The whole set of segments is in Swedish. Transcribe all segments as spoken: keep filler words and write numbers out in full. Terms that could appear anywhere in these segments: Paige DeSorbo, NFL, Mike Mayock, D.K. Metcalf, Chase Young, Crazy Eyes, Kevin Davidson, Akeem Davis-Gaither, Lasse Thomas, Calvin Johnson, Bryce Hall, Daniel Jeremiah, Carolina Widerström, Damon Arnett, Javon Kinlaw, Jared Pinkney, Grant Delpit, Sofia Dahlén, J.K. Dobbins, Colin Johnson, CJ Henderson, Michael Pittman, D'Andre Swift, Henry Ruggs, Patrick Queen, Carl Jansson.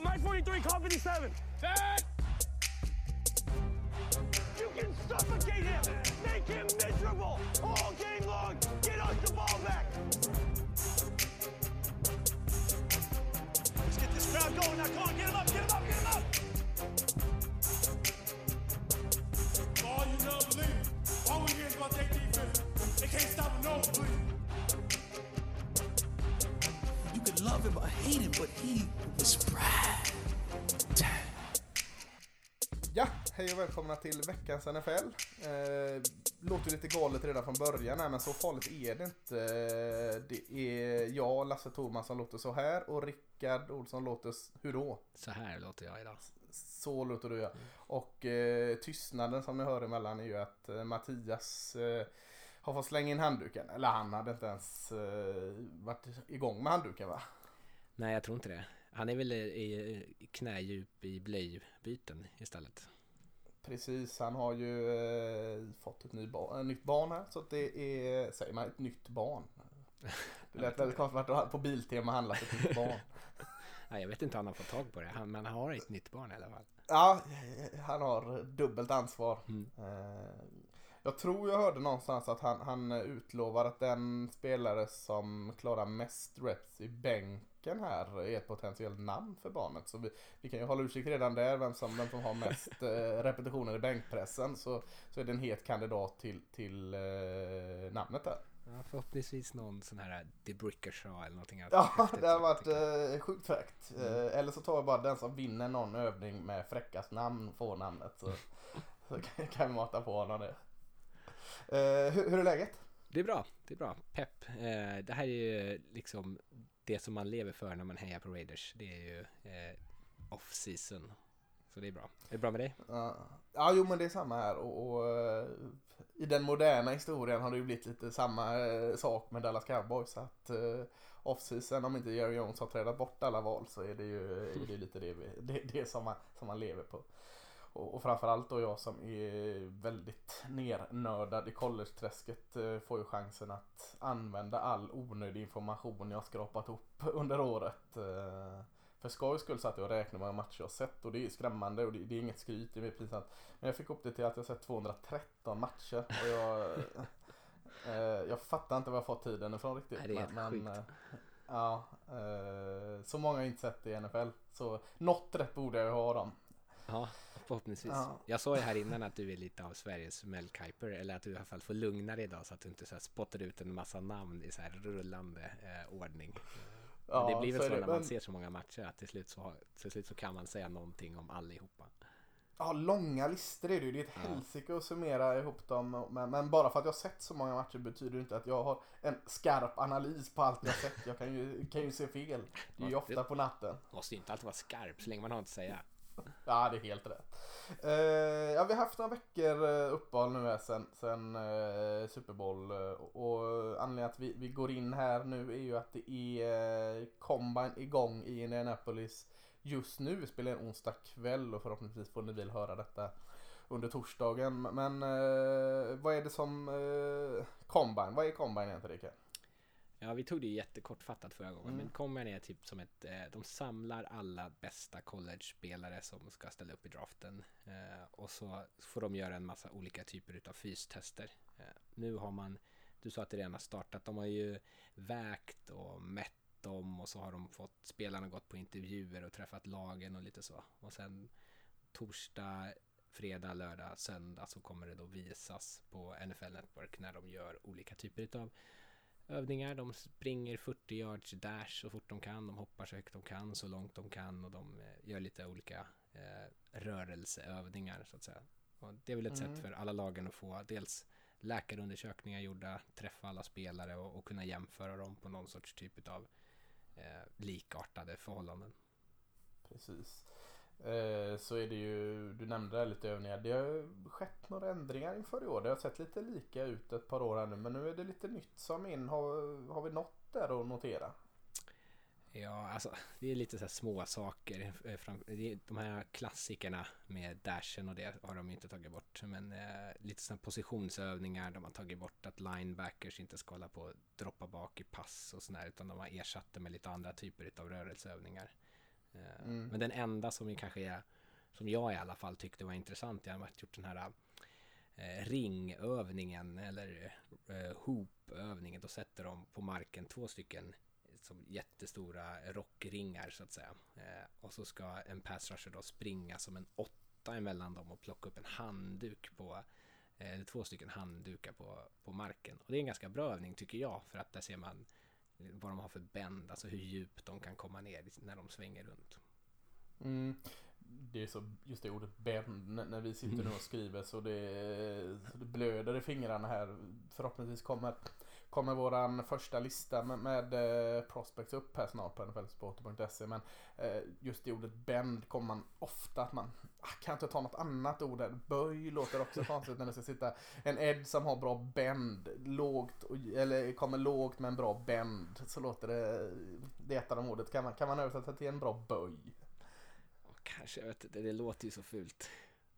Yo, Mike forty-three, Call fifty-seven. Dad! You can suffocate him. Make him miserable all game long. Get us the ball back. Let's get this crowd going. Now, Colin, get him up, get him up, get him up. All you know, believe. All we hear is about their defense. They can't stop a nosebleed. You could love him or hate him, but he was proud. Ja, hej och välkomna till veckans N F L. Eh, låter lite galet redan från början, nej, men så farligt är det inte. Eh, det är jag, Lasse Thomas, som låter så här och Rickard Olsson låter hur då? Så här låter jag idag. Så låter du, ja. Och eh, tystnaden som ni hör emellan är ju att eh, Mattias eh, har fått slänga in handduken. Eller han hade inte ens eh, varit igång med handduken, va? Nej, jag tror inte det. Han är väl i knädjup i blöjbyten istället. Precis, han har ju eh, fått ett ny ba- nytt barn här. Så det är, säger man, ett nytt barn. Det lät väldigt konstigt att på Biltema handlat ett nytt barn. Nej, jag vet inte om han har fått tag på det. Han, men han har ett nytt barn i alla fall. Ja, han har dubbelt ansvar. Mm. Jag tror jag hörde någonstans att han, han utlovar att den spelare som klarar mest reps i bänken här är ett potentiellt namn för barnet. Så vi, vi kan ju hålla utsikt redan där vem som, vem som har mest repetitioner i bänkpressen. Så, så är det en het kandidat till, till eh, namnet där. Ja, förhoppningsvis någon sån här De Brickershaw eller någonting. Ja, häftigt, det har varit eh, sjukt fräckt. Mm. Eh, eller så tar jag bara den som vinner någon övning med fräckast namn får namnet. Så, så kan, kan vi mata på honom det. Eh, hur, hur är läget? Det är bra, det är bra. Pepp. Eh, det här är ju liksom det som man lever för när man hejar på Raiders. Det är ju eh, off-season. Så det är bra. Är det bra med dig? Ja, ja jo, men det är samma här. Och, och i den moderna historien har det ju blivit lite samma sak med Dallas Cowboys. Att uh, off-season, om inte Jerry Jones har trädat bort alla val så är det ju är det lite det, det, det som, man, som man lever på. Och, och framförallt då jag som är väldigt nernördad i college-träsket uh, får ju chansen att använda all onödig information jag skrapat upp under året. Uh, För skoj skulle satt jag och räknade med matcher jag sett. Och det är skrämmande och det, det är inget skryt, det är mer pinsamt. Men jag fick upp det till att jag sett tvåhundratretton matcher. Och jag, eh, jag fattar inte vad jag fått tiden ifrån riktigt. Nej, det är helt men, men, eh, ja, eh, så många har inte sett i N F L. Så något rätt borde jag ha dem. Ja, förhoppningsvis. Ja. Jag sa ju här innan att du är lite av Sveriges Mel Kiper. Eller att du i alla fall får lugna dig idag så att du inte så här spottar ut en massa namn i så här rullande eh, ordning. Men det blir väl ja, så, så när man ser så många matcher att till slut så, till slut så kan man säga någonting om allihopa. Ja, långa listor är det ju. Det är ett ja. helsike att summera ihop dem. Men, men bara för att jag har sett så många matcher betyder det inte att jag har en skarp analys på allt jag har sett. Jag kan ju, kan ju se fel. Det är ju ofta på natten. Det måste ju inte alltid vara skarp så länge man har inte att säga. Ja, det är helt rätt. Uh, ja, vi har haft några veckor uppehåll nu här sen, sen uh, Super Bowl. Uh, och anledningen att vi, vi går in här nu är ju att det är uh, Combine igång i Indianapolis just nu. Vi spelar en onsdag kväll och förhoppningsvis får ni väl höra detta under torsdagen. Men uh, vad är det som uh, Combine? Vad är Combine egentligen, Rickard? Ja, vi tog det ju jättekortfattat förra gången, mm. men Combine är typ som ett, de samlar alla bästa college-spelare som ska ställa upp i draften och så får de göra en massa olika typer av fystester. Nu har man, du sa att det redan har startat, de har ju vägt och mätt dem och så har de fått spelarna gått på intervjuer och träffat lagen och lite så. Och sen torsdag, fredag, lördag, söndag så kommer det då visas på N F L Network när de gör olika typer av övningar. De springer fyrtio yards dash så fort de kan, de hoppar så högt de kan, så långt de kan och de gör lite olika eh, rörelseövningar så att säga. Och det är väl ett mm. sätt för alla lagen att få dels läkarundersökningar gjorda, träffa alla spelare och, och kunna jämföra dem på någon sorts typ av eh, likartade förhållanden. Precis. Så är det ju, du nämnde lite övningar. Det har skett några ändringar inför i år. Det har sett lite lika ut ett par år nu, men nu är det lite nytt som in. Har, har vi något där att notera? Ja, alltså det är lite så här små saker. De här klassikerna med dashen och det har de inte tagit bort. Men eh, lite sådana positionsövningar. De har tagit bort att linebackers inte ska hålla på att droppa bak i pass och sådär, utan de har ersatt det med lite andra typer av rörelseövningar. Mm. Men den enda som kanske är, som jag i alla fall tyckte var intressant, jag har gjort den här eh, ringövningen eller eh, hoopövningen, då sätter de på marken två stycken som jättestora rockringar så att säga, eh, och så ska en pass rusher då springa som en åtta emellan dem och plocka upp en handduk på eh, två stycken handdukar på, på marken, och det är en ganska bra övning tycker jag, för att där ser man vad de har för bänd, alltså hur djupt de kan komma ner när de svänger runt. Mm. Det är så, just det ordet bänd, när vi sitter nu och skriver så det, så det blöder i fingrarna här. Förhoppningsvis kommer, kommer våran första lista med, med eh, prospects upp här snart på n f l sport punkt se, men eh, just det ordet bänd kommer man ofta att man kan inte ta något annat ord här. Böj låter också konstigt när det ska sitta en edge som har bra bänd lågt, eller kommer lågt med en bra bänd, så låter det, det är ett av de ordet, kan man, kan man översätta till en bra böj? Kanske, vet du, det låter ju så fult.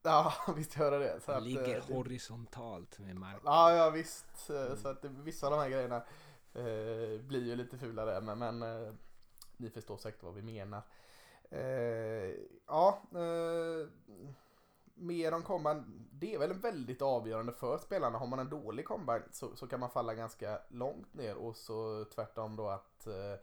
Ja, visst hör det. Så att, ligger det, horisontalt med marken. Ja, ja visst. Mm. Så att vissa av de här grejerna eh, blir ju lite fulare, men, men eh, ni förstår säkert vad vi menar. Eh, ja, eh, mer om combine. Det är väl väldigt avgörande för spelarna. Har man en dålig combine så, så kan man falla ganska långt ner, och så tvärtom då att... Eh,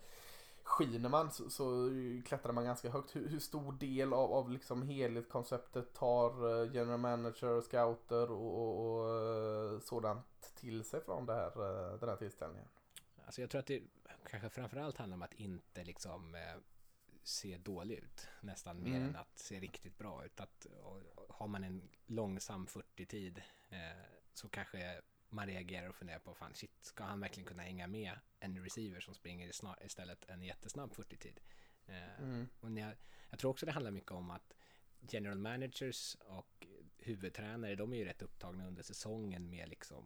skiner man så, så klättrar man ganska högt. Hur, hur stor del av, av liksom helhetskonceptet tar general manager, scouter och, och, och sådant till sig från det här, den här tillställningen? Alltså jag tror att det kanske framförallt handlar om att inte liksom eh, se dålig ut nästan mer mm. än att se riktigt bra ut. Att, och, har man en långsam fyrtio-tid eh, så kanske man reagerar och funderar på, fan shit, ska han verkligen kunna hänga med en receiver som springer snar- istället en jättesnabb fyrtio-tid? Eh, mm. och jag, jag tror också det handlar mycket om att general managers och huvudtränare, de är ju rätt upptagna under säsongen med liksom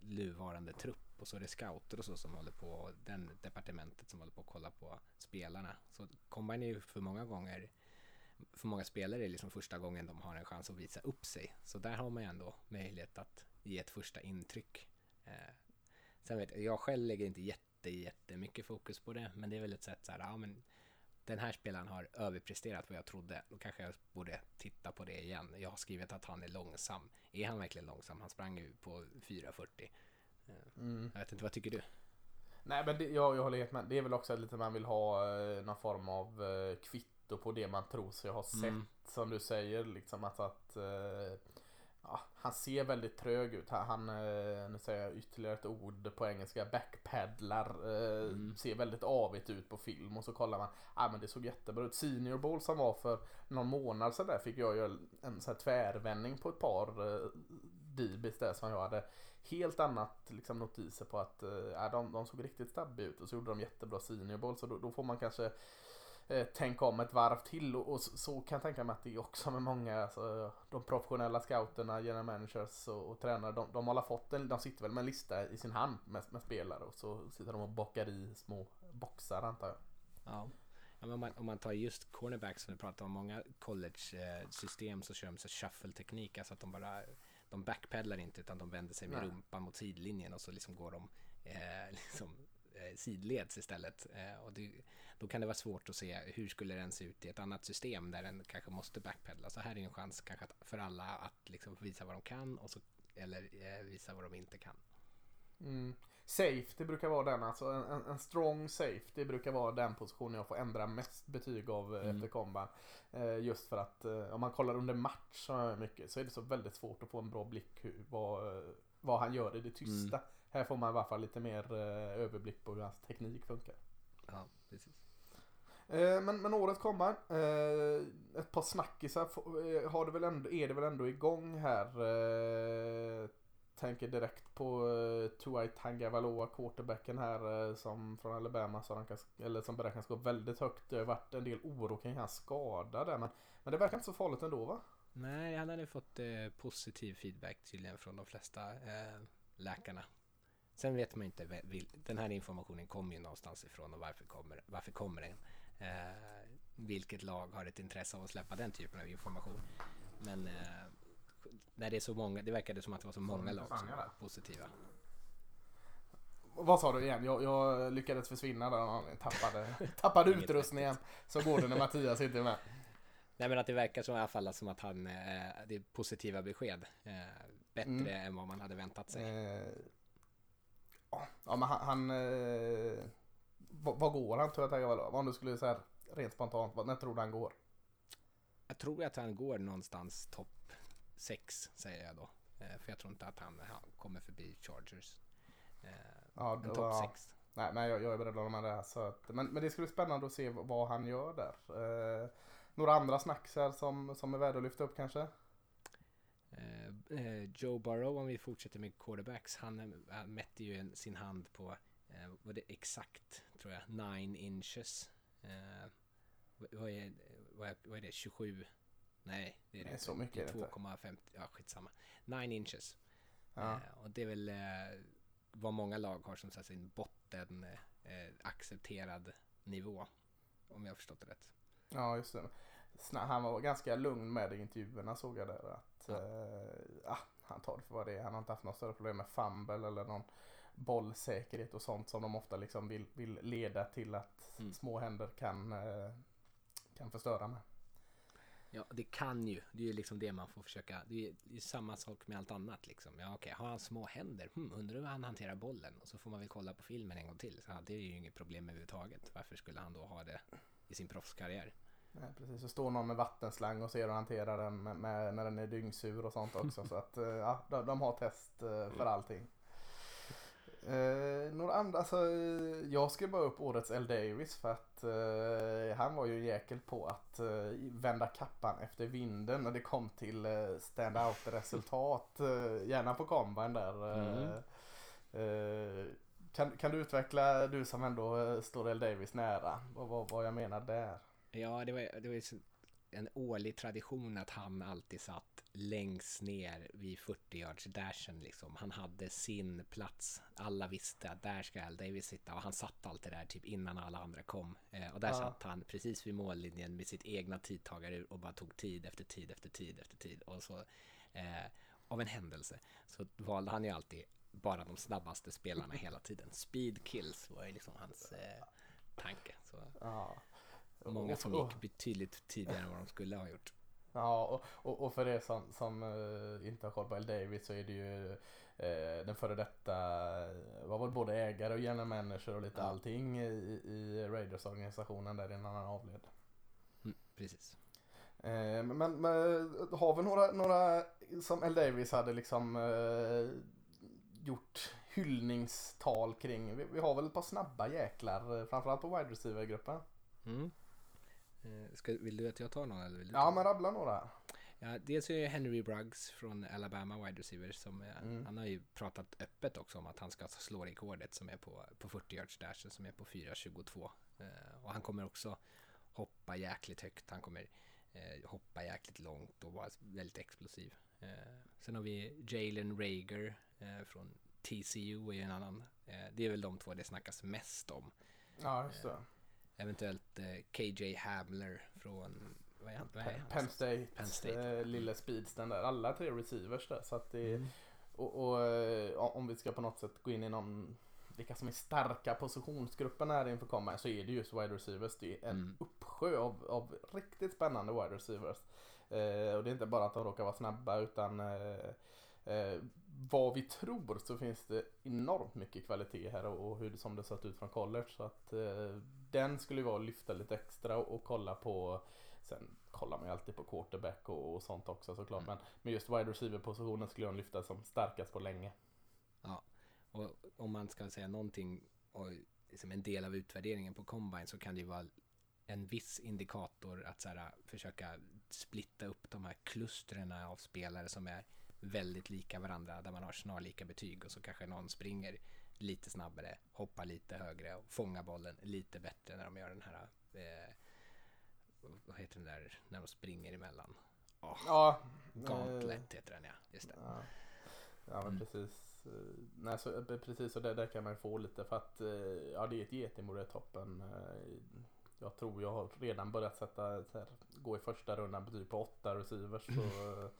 nuvarande trupp, och så är det scouter och så som håller på, den departementet som håller på att kolla på spelarna. Så combine är ju för många gånger, för många spelare är liksom första gången de har en chans att visa upp sig. Så där har man ju ändå möjlighet att ge ett första intryck. Eh, sen vet jag, jag själv lägger inte jätte, jättemycket fokus på det, men det är väl ett sätt så här, ja men den här spelaren har överpresterat vad jag trodde, då kanske jag borde titta på det igen. Jag har skrivit att han är långsam. Är han verkligen långsam? Han sprang ju på fyra fyrtio. Eh, mm. Jag vet inte, vad tycker du? Nej, men det, jag, jag håller helt med. Det är väl också lite man vill ha eh, någon form av eh, kvitto på det man tror sig ha sett, mm. som du säger, liksom att, att eh, ja, han ser väldigt trög ut. Han, nu säger jag ytterligare ett ord på engelska, backpaddlar. Mm. Ser väldigt avigt ut på film. Och så kollar man, ah, men det såg jättebra ut. Senior Bowl som var för någon månad sedan där, fick jag ju en så här tvärvändning på ett par eh, dibis där som jag hade helt annat liksom notiser på att eh, de, de såg riktigt stabbiga ut. Och så gjorde de jättebra Senior Bowl. Så då, då får man kanske tänk om ett varv till, och, och så, så kan jag tänka mig att det är också med många alltså, de professionella scouterna, general managers och, och tränare, de, de har fått en, de sitter väl med en lista i sin hand med, med spelare, och så sitter de och bockar i små boxar antar jag. Ja, ja men om, man, om man tar just cornerbacks som vi pratar om, många college-system så kör de så shuffle-teknik, alltså att de bara de backpedlar inte utan de vänder sig med Nej. rumpan mot sidlinjen och så liksom går de eh, liksom sidleds istället, eh, och det, då kan det vara svårt att se hur skulle den se ut i ett annat system där den kanske måste backpedla. Så här är en chans kanske att, för alla att liksom visa vad de kan och så, eller eh, visa vad de inte kan. Mm. Safety brukar vara den, alltså en, en, en strong safety brukar vara den positionen jag får ändra mest betyg av mm. efter combine, eh, just för att eh, om man kollar under match mycket så är det så väldigt svårt att få en bra blick hur, vad, vad han gör i det tysta. Mm. Här får man i alla fall lite mer eh, överblick på hur hans teknik funkar. Ja, precis. Eh, men, men året kommer. Eh, ett par snackisar. F- har det väl ändå, är det väl ändå igång här? Eh, tänker direkt på eh, Tua Tagovailoa, quarterbacken här eh, som från Alabama så kan, eller som beräknas gå väldigt högt. Det har varit en del oro kring hans skada där, men, men det verkar inte så farligt ändå va? Nej, han hade fått eh, positiv feedback tydligen från de flesta eh, läkarna. Sen vet man inte, den här informationen kommer ju någonstans ifrån, och varför kommer, varför kommer den? Eh, vilket lag har ett intresse av att släppa den typen av information? Men eh, när det är så många, det verkade som att det var så många lag som var positiva. Vad sa du igen? Jag, jag lyckades försvinna där han tappade, tappade utrustningen. Så går det när Mattias inte är med. Nej, men att det verkar som i alla fall som att han, eh, det är positiva besked. Eh, bättre mm. än vad man hade väntat sig. Eh, ja, men han... han eh, vad, vad går han, tror jag Tagovailoa? Om du skulle säga rent spontant, vad, när tror du han går? Jag tror att han går någonstans topp sex, säger jag då. Eh, för jag tror inte att han, han kommer förbi Chargers. Eh, ja, en topp ja. sex. Nej, men jag, jag är beredd att hålla med det. Så att, men, men det skulle bli spännande att se vad han gör där. Eh, Några andra snacksar som, som är värda att lyfta upp kanske? Uh, uh, Joe Burrow, om vi fortsätter med quarterbacks. Han, han mätte ju en, sin hand på, uh, vad det exakt tror jag, nine inches. Uh, vad, är, vad, är, vad är det, tjugosju? Nej, det är, det är så mycket. två komma fem, ja skitsamma. nine inches. Ja. Uh, och det är väl uh, vad många lag har som sin botten uh, accepterad nivå. Om jag har förstått det rätt. Ja, just det. Han var ganska lugn med intervjuerna, såg jag där. Att, ja. eh, ah, han tar det för vad det är. Han har inte haft några större problem med fumble eller någon bollsäkerhet och sånt som de ofta liksom vill, vill leda till att mm. små händer kan, eh, kan förstöra med. Ja, det kan ju. Det är ju liksom det man får försöka. Det är ju samma sak med allt annat. Liksom. Ja, okej. Har han små händer? Hmm, undrar hur han hanterar bollen? Och så får man väl kolla på filmen en gång till. Så, ja, det är ju inget problem överhuvudtaget. Varför skulle han då ha det i sin proffskarriär? Nej, precis. Så står någon med vattenslang och ser hur hantera den med, med, när den är dyngsur och sånt också. Så att, ja, de, de har test för allting. Eh, några andra, alltså, jag skrev bara upp årets L. Davis för att eh, han var ju jäkel på att eh, vända kappan efter vinden när det kom till eh, stand-out-resultat. Eh, gärna på komban där. Eh, mm. eh, Kan, kan du utveckla, du som ändå står L. Davis nära, vad, vad, vad jag menar där? Ja, det var, det var en årlig tradition att han alltid satt längst ner vid fyrtio-yards-dashen. Liksom. Han hade sin plats. Alla visste att där ska L. Davis sitta. Och han satt alltid där typ innan alla andra kom. Eh, och där ja. satt han precis vid mållinjen med sitt egna tidtagare och bara tog tid efter tid efter tid efter tid. Och så eh, av en händelse så valde han ju alltid bara de snabbaste spelarna hela tiden. Speed kills var ju liksom hans eh, tanke. Så ja. Många som gick betydligt tidigare än vad de skulle ha gjort. Ja, och, och, och för det som, som inte har koll på L. Davis så är det ju eh, den före detta var väl både ägare och general manager och lite ja. allting i, i Raiders-organisationen där innan han avled. Mm, precis. Eh, men, men har vi några, några som L. Davis hade liksom... Eh, gjort hyllningstal kring. Vi, vi har väl ett par snabba jäklar framförallt på wide receiver-gruppen. Mm. Ska, vill du att jag tar någon? Eller vill du ta ja, någon? Men rabbla några. Ja, dels är Henry Ruggs från Alabama wide receiver som är, mm. han har ju pratat öppet också om att han ska slå rekordet som är på, på fyrtio yards dashen som är på fyra tjugotvå. Och han kommer också hoppa jäkligt högt. Han kommer hoppa jäkligt långt och vara väldigt explosiv. Sen har vi Jalen Reagor från T C U är en annan. Det är väl de två det snackas mest om. Ja, just det. Eventuellt K J Hamler från vad är han? Vad är han? Penn State, Penn State. Lilla speedsten där. Alla tre receivers där. Så att det, mm. och, och om vi ska på något sätt gå in i någon vilka som är starka positionsgruppen här inför komma så är det just wide receivers. Det är en mm. uppsjö av, av riktigt spännande wide receivers. Eh, och det är inte bara att de råkar vara snabba utan eh, eh, vad vi tror så finns det enormt mycket kvalitet här och, och hur som det satt ut från college. Så att eh, den skulle vara att lyfta lite extra och, och kolla på. Sen kollar man ju alltid på quarterback och, och sånt också såklart. Mm. Men, men just wide receiver-positionen skulle jag lyfta som starkast på länge. Ja. Och om man ska säga någonting och liksom en del av utvärderingen på Combine så kan det ju vara en viss indikator att så här, försöka splitta upp de här klusterna av spelare som är väldigt lika varandra där man har snarlika betyg och så kanske någon springer lite snabbare, hoppar lite högre och fångar bollen lite bättre när de gör den här eh, vad heter den där när de springer emellan oh, ja, gauntlet heter den ja, just det. Ja, ja men mm. precis. Nej, så, precis och det där kan man få lite för att ja, det är ett getingmord i toppen. Jag tror jag har redan börjat sätta här, gå i första rundan betyg på åtta receivers så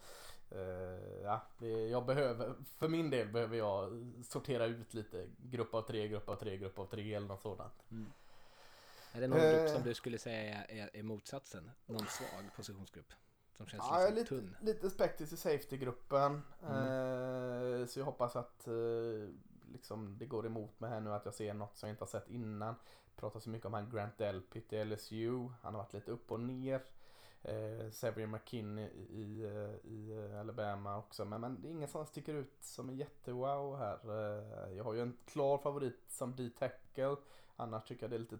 Uh, ja, det, jag behöver, för min del behöver jag sortera ut lite grupp av tre, grupp av tre, grupp av tre eller något sådant. Mm. Är det någon uh, grupp som du skulle säga är, är, är motsatsen? Någon svag positionsgrupp som känns uh, liksom lite tunn? Lite spektis i safety-gruppen. Mm. Uh, så jag hoppas att uh, liksom det går emot mig här nu, att jag ser något som jag inte har sett innan. Pratar så mycket om han Grant Delpit i L S U. Han har varit lite upp och ner. Eh, Severin McKinney i, i Alabama också, men, men det är ingen som sticker ut som är jättewow här. Eh, jag har ju en klar favorit som D-tackle, annars tycker jag det är lite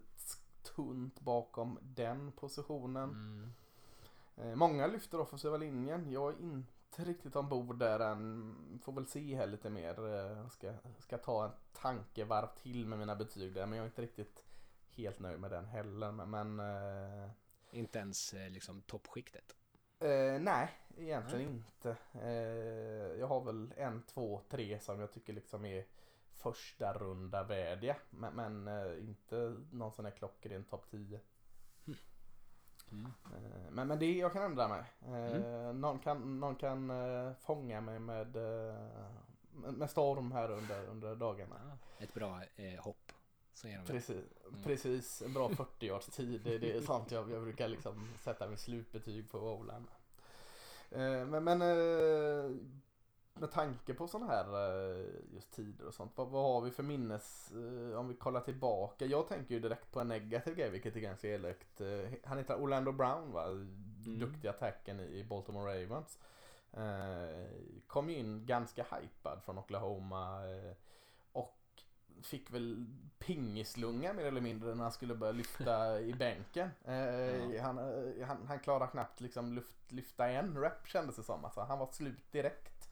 tunt bakom den positionen. Mm. eh, Många lyfter offensiva linjen, jag är inte riktigt ombord där än. Får väl se här lite mer. Jag ska, ska ta en tankevarv till med mina betyg där, men jag är inte riktigt helt nöjd med den heller. Men, men eh, inte ens liksom toppskiktet? Eh, nej, egentligen mm. inte. Eh, jag har väl en, två, tre som jag tycker liksom är första runda värdiga. Men, men eh, inte någon sån här klockor i en topp tio. Mm. Mm. Eh, men, men det jag kan ändra mig. Eh, mm. Någon kan, någon kan eh, fånga mig med, eh, med storm här under, under dagarna. Ett bra eh, hopp. Precis, mm. precis, en bra fyrtio-års tid. Det, det är sant, jag, jag brukar liksom sätta min slutbetyg på Olam. Eh, men, men eh, med tanke på sådana här eh, just tider och sånt, vad, vad har vi för minnes eh, om vi kollar tillbaka? Jag tänker ju direkt på en negativ grej, vilket är ganska elakt. Eh, han heter Orlando Brown, va? Mm. Duktiga attacken i Baltimore Ravens. Eh, kom in ganska hypad från Oklahoma. Eh, Fick väl pingislunga mer eller mindre när han skulle börja lyfta i bänken. Eh, ja. han, han, han klarade knappt liksom luft, lyfta en rep, kändes det som. Alltså, han var slut direkt.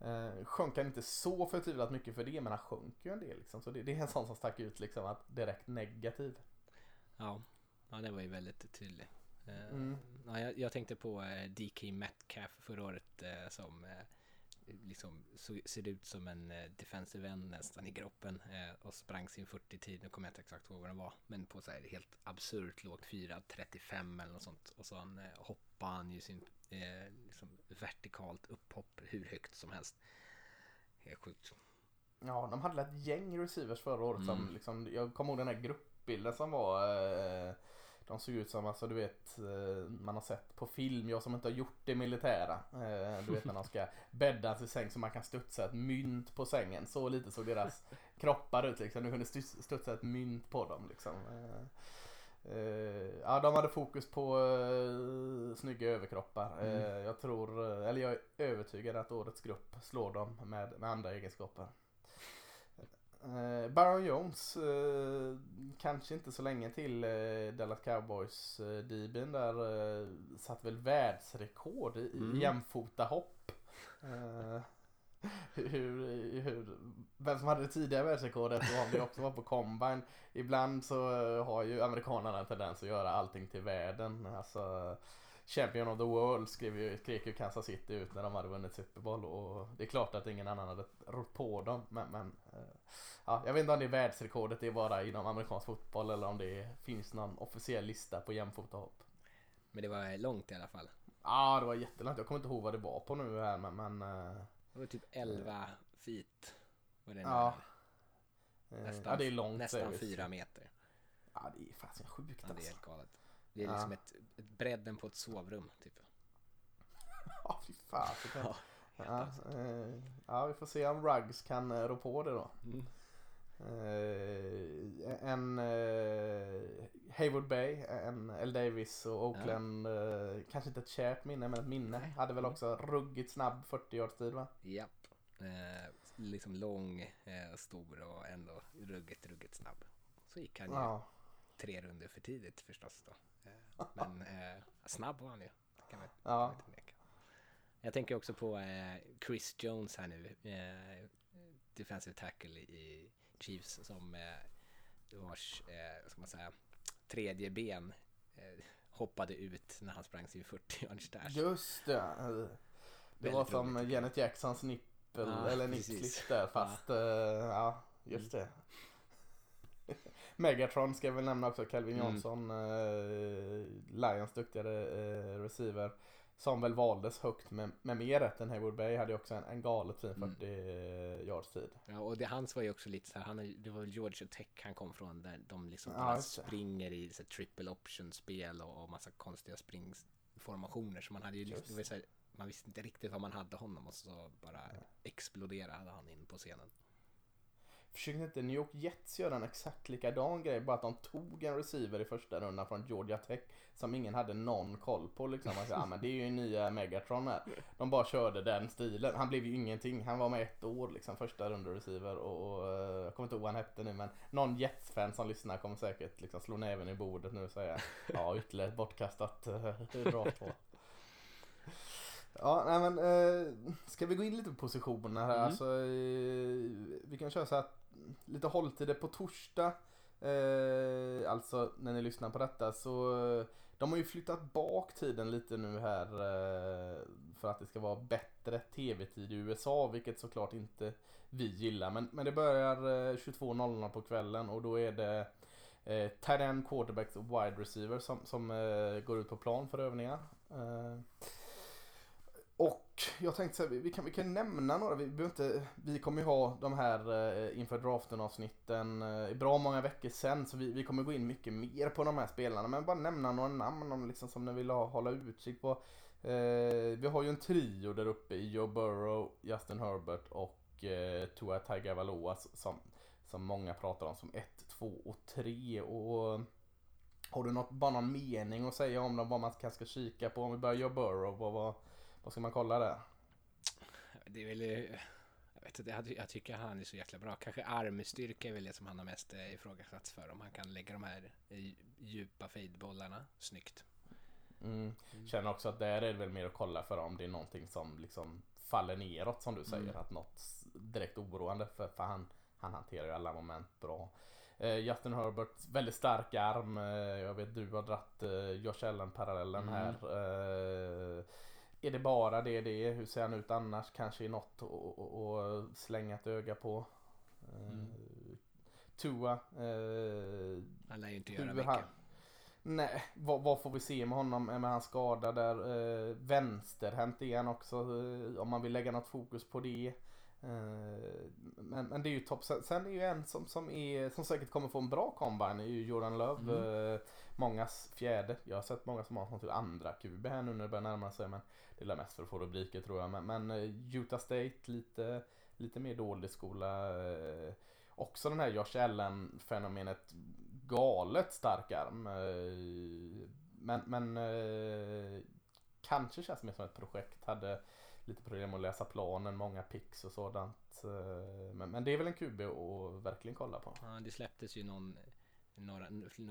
Eh, sjönk han inte så förtvivlat mycket för det, men han sjönk ju en del. Liksom. Så det, det är en sån som stack ut liksom, att direkt negativ. Ja, ja, det var ju väldigt tydligt. Eh, mm. ja, jag, jag tänkte på eh, D K Metcalf förra året eh, som... Eh, liksom så, ser ut som en eh, defensive end nästan i kroppen eh, och sprang sin fyrtio-tid, nu kommer jag inte exakt ihåg vad den var, men på så här helt absurt lågt fyra trettiofem eller något sånt, och så han, eh, hoppade han ju sin eh, liksom vertikalt upphopp hur högt som helst. Helt sjukt. Ja, de hade ett gäng receivers förra året mm. som liksom, jag kommer ihåg den här gruppbilden som var eh, de såg ut som, alltså du vet, man har sett på film, jag som inte har gjort det militära. Du vet när de ska bädda sig i säng så man kan studsa ett mynt på sängen. Så lite såg deras kroppar ut liksom. Du kunde studsa ett mynt på dem liksom. Ja, de hade fokus på snygga överkroppar. Jag tror, eller jag är övertygad att årets grupp slår dem med, med andra egenskaper. Eh, Baron Jones eh, kanske inte så länge till eh, Dallas Cowboys eh, D B där eh, satt väl världsrekord i mm. jämfota hopp. Eh, hur, hur, vem som hade det tidigare världsrekordet och om det också var på Combine. Ibland så eh, har ju amerikanerna en tendens att göra allting till världen. Alltså Champion of the World skrev ju, skrek ju Kansas City ut när de hade vunnit Super Bowl, och det är klart att ingen annan hade rott på dem, men, men ja, jag vet inte om det är världsrekordet, det är bara inom amerikansk fotboll, eller om det finns någon officiell lista på jämfotahopp. Men det var långt i alla fall. Ja, ah, det var jättelångt. Jag kommer inte ihåg vad det var på nu här, men... men det var typ elva feet. Var det ja. Nästan, ja, det är långt. Nästan fyra meter. Ja, det är faktiskt sjukt. Ja, det är helt galet. Det är liksom ja. ett, ett bredden på ett sovrum typ. Ja, fy fan. Ja, ja, eh, ja, vi får se om Ruggs kan rå på det då. Mm. Eh, en eh, Hayward Bay, en L. Davis och Oakland, ja. eh, kanske inte ett kärt minne, men ett minne. Nej. Hade väl också ruggigt snabb fyrtio-årstid, va? Japp. Eh, liksom lång, eh, stor och ändå ruggigt, ruggigt snabb. Så gick han ju ja. tre runder för tidigt förstås då. Men eh, snabb var han ju. Kan man, ja. kan man jag tänker också på eh, Chris Jones här nu. Eh, defensive tackle i Chiefs som eh, vars eh, ska man säga, tredje ben eh, hoppade ut när han sprang sin fyrtio-års där. Just det. Det var som Janet Jacksons nippel ja, eller nippslift där fast ja. Eh, ja, just det. Megatron ska jag väl nämna också. Calvin Johnson, mm. eh, Lions duktigare eh, receiver. som väl valdes högt med, med mer rätt än Hayward Bay, hade ju också en, en galet fin fyrtio yards tid. Ja, och det, hans var ju också lite så här, han, det var väl Georgia Tech han kom från, där de liksom ja, bara springer i så här, triple option-spel och, och massa konstiga springformationer, så man hade ju liksom, var så här, man visste inte riktigt vad man hade honom, och så bara ja. exploderade han in på scenen. Försökte inte New York Jets göra en exakt likadan grej, bara att de tog en receiver i första rundan från Georgia Tech som ingen hade någon koll på liksom. Man sa, ah, men det är ju nya Megatron här. De bara körde den stilen. Han blev ju ingenting. Han var med ett år liksom, första runda receiver, och, och jag kommer inte ihåg vad han hette nu, men någon Jets-fan som lyssnar kommer säkert liksom slå näven i bordet nu och säga ja, ytterligare bortkastat rakt på. Ja, nej men, eh, ska vi gå in lite på positionerna här? Mm. Alltså, eh, vi kan köra så här, lite hålltider på torsdag. Eh, alltså, när ni lyssnar på detta. Så, de har ju flyttat bak tiden lite nu här eh, för att det ska vara bättre tv-tid i U S A, vilket såklart inte vi gillar. Men, men det börjar eh, tjugotvå noll noll på kvällen, och då är det eh, tight end, quarterbacks och wide receiver som, som eh, går ut på plan för övningar. Eh, Och jag tänkte så här, vi kan, vi kan nämna några, vi, behöver inte, vi kommer ju ha de här eh, inför draften-avsnitten eh, bra många veckor sen, så vi, vi kommer gå in mycket mer på de här spelarna, men bara nämna några namn om, liksom, som ni vill ha, hålla utkik på. Eh, vi har ju en trio där uppe i Joe Burrow, Justin Herbert och eh, Tua Tagovailoa som, som många pratar om som ett, två och tre, och har du något, bara någon mening att säga om dem, vad man kanske ska kika på om vi börjar Joe Burrow, vad var... Vad ska man kolla där? Det är väl, jag vet inte, jag, jag tycker han är så jäkla bra. Kanske armstyrka är väl det som han har mest ifrågasatts för. Om han kan lägga de här djupa fadebollarna snyggt. Mm. Känner också att där är det väl mer att kolla för om det är någonting som liksom faller neråt, som du säger. Mm. Att något direkt oroande, för, för han, han hanterar ju alla moment bra. Eh, Justin Herbert, väldigt stark arm. Eh, jag vet du har dratt eh, Josh Allen-parallellen mm. här. Eh, Är det bara det det är? Hur ser han ut annars? Kanske är något att slänga ett öga på. Mm. Uh, Tua. Uh, han lär ju inte göra mycket. Nej, vad, vad får vi se med honom? Är han skadad där? Uh, vänsterhänt igen också. Uh, om man vill lägga något fokus på det. Uh, men, men det är ju topp. Sen, sen är ju en som, som, är, som säkert kommer få en bra combine, är ju Jordan Lööf. Mm. Uh, mångas fjärde. Jag har sett många som har honom till andra Q B här nu när det börjar närma sig, men det är mest för att få rubriker tror jag. Men, men uh, Utah State, lite, lite mer dålig skola. Uh, också den här Josh Allen-fenomenet, galet stark arm. Uh, men men uh, kanske känns mer som ett projekt, hade lite problem att läsa planen, många picks och sådant. Men, men det är väl en Q B att verkligen kolla på. Ja, det släpptes ju någon, några,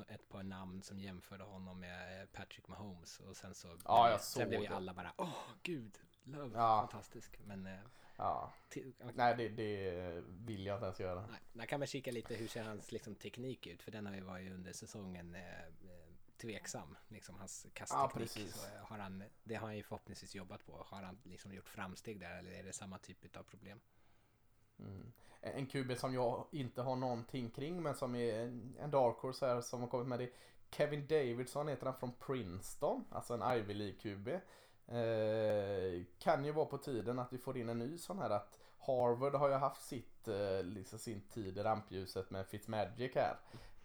ett par namn som jämförde honom med Patrick Mahomes. Och sen så ja, jag sen blev ju alla bara, åh gud, Lööf, ja. Fantastisk. Men ja. Till, okay. Nej, det, det vill jag inte ens göra. Nej, där kan man kika lite, hur ser hans liksom, teknik ut? För den har ju varit under säsongen... Eh, tveksam, liksom hans kastteknik, ja, så har han, det har han ju förhoppningsvis jobbat på, har han liksom gjort framsteg där, eller är det samma typ av problem? Mm. En Q B som jag inte har någonting kring, men som är en dark horse här som har kommit med, det Kevin Davidson heter han, från Princeton, alltså en Ivy League Q B. Eh, kan ju vara på tiden att vi får in en ny sån här, att Harvard har ju haft sitt eh, liksom sin tid i rampljuset med Fitzmagic här.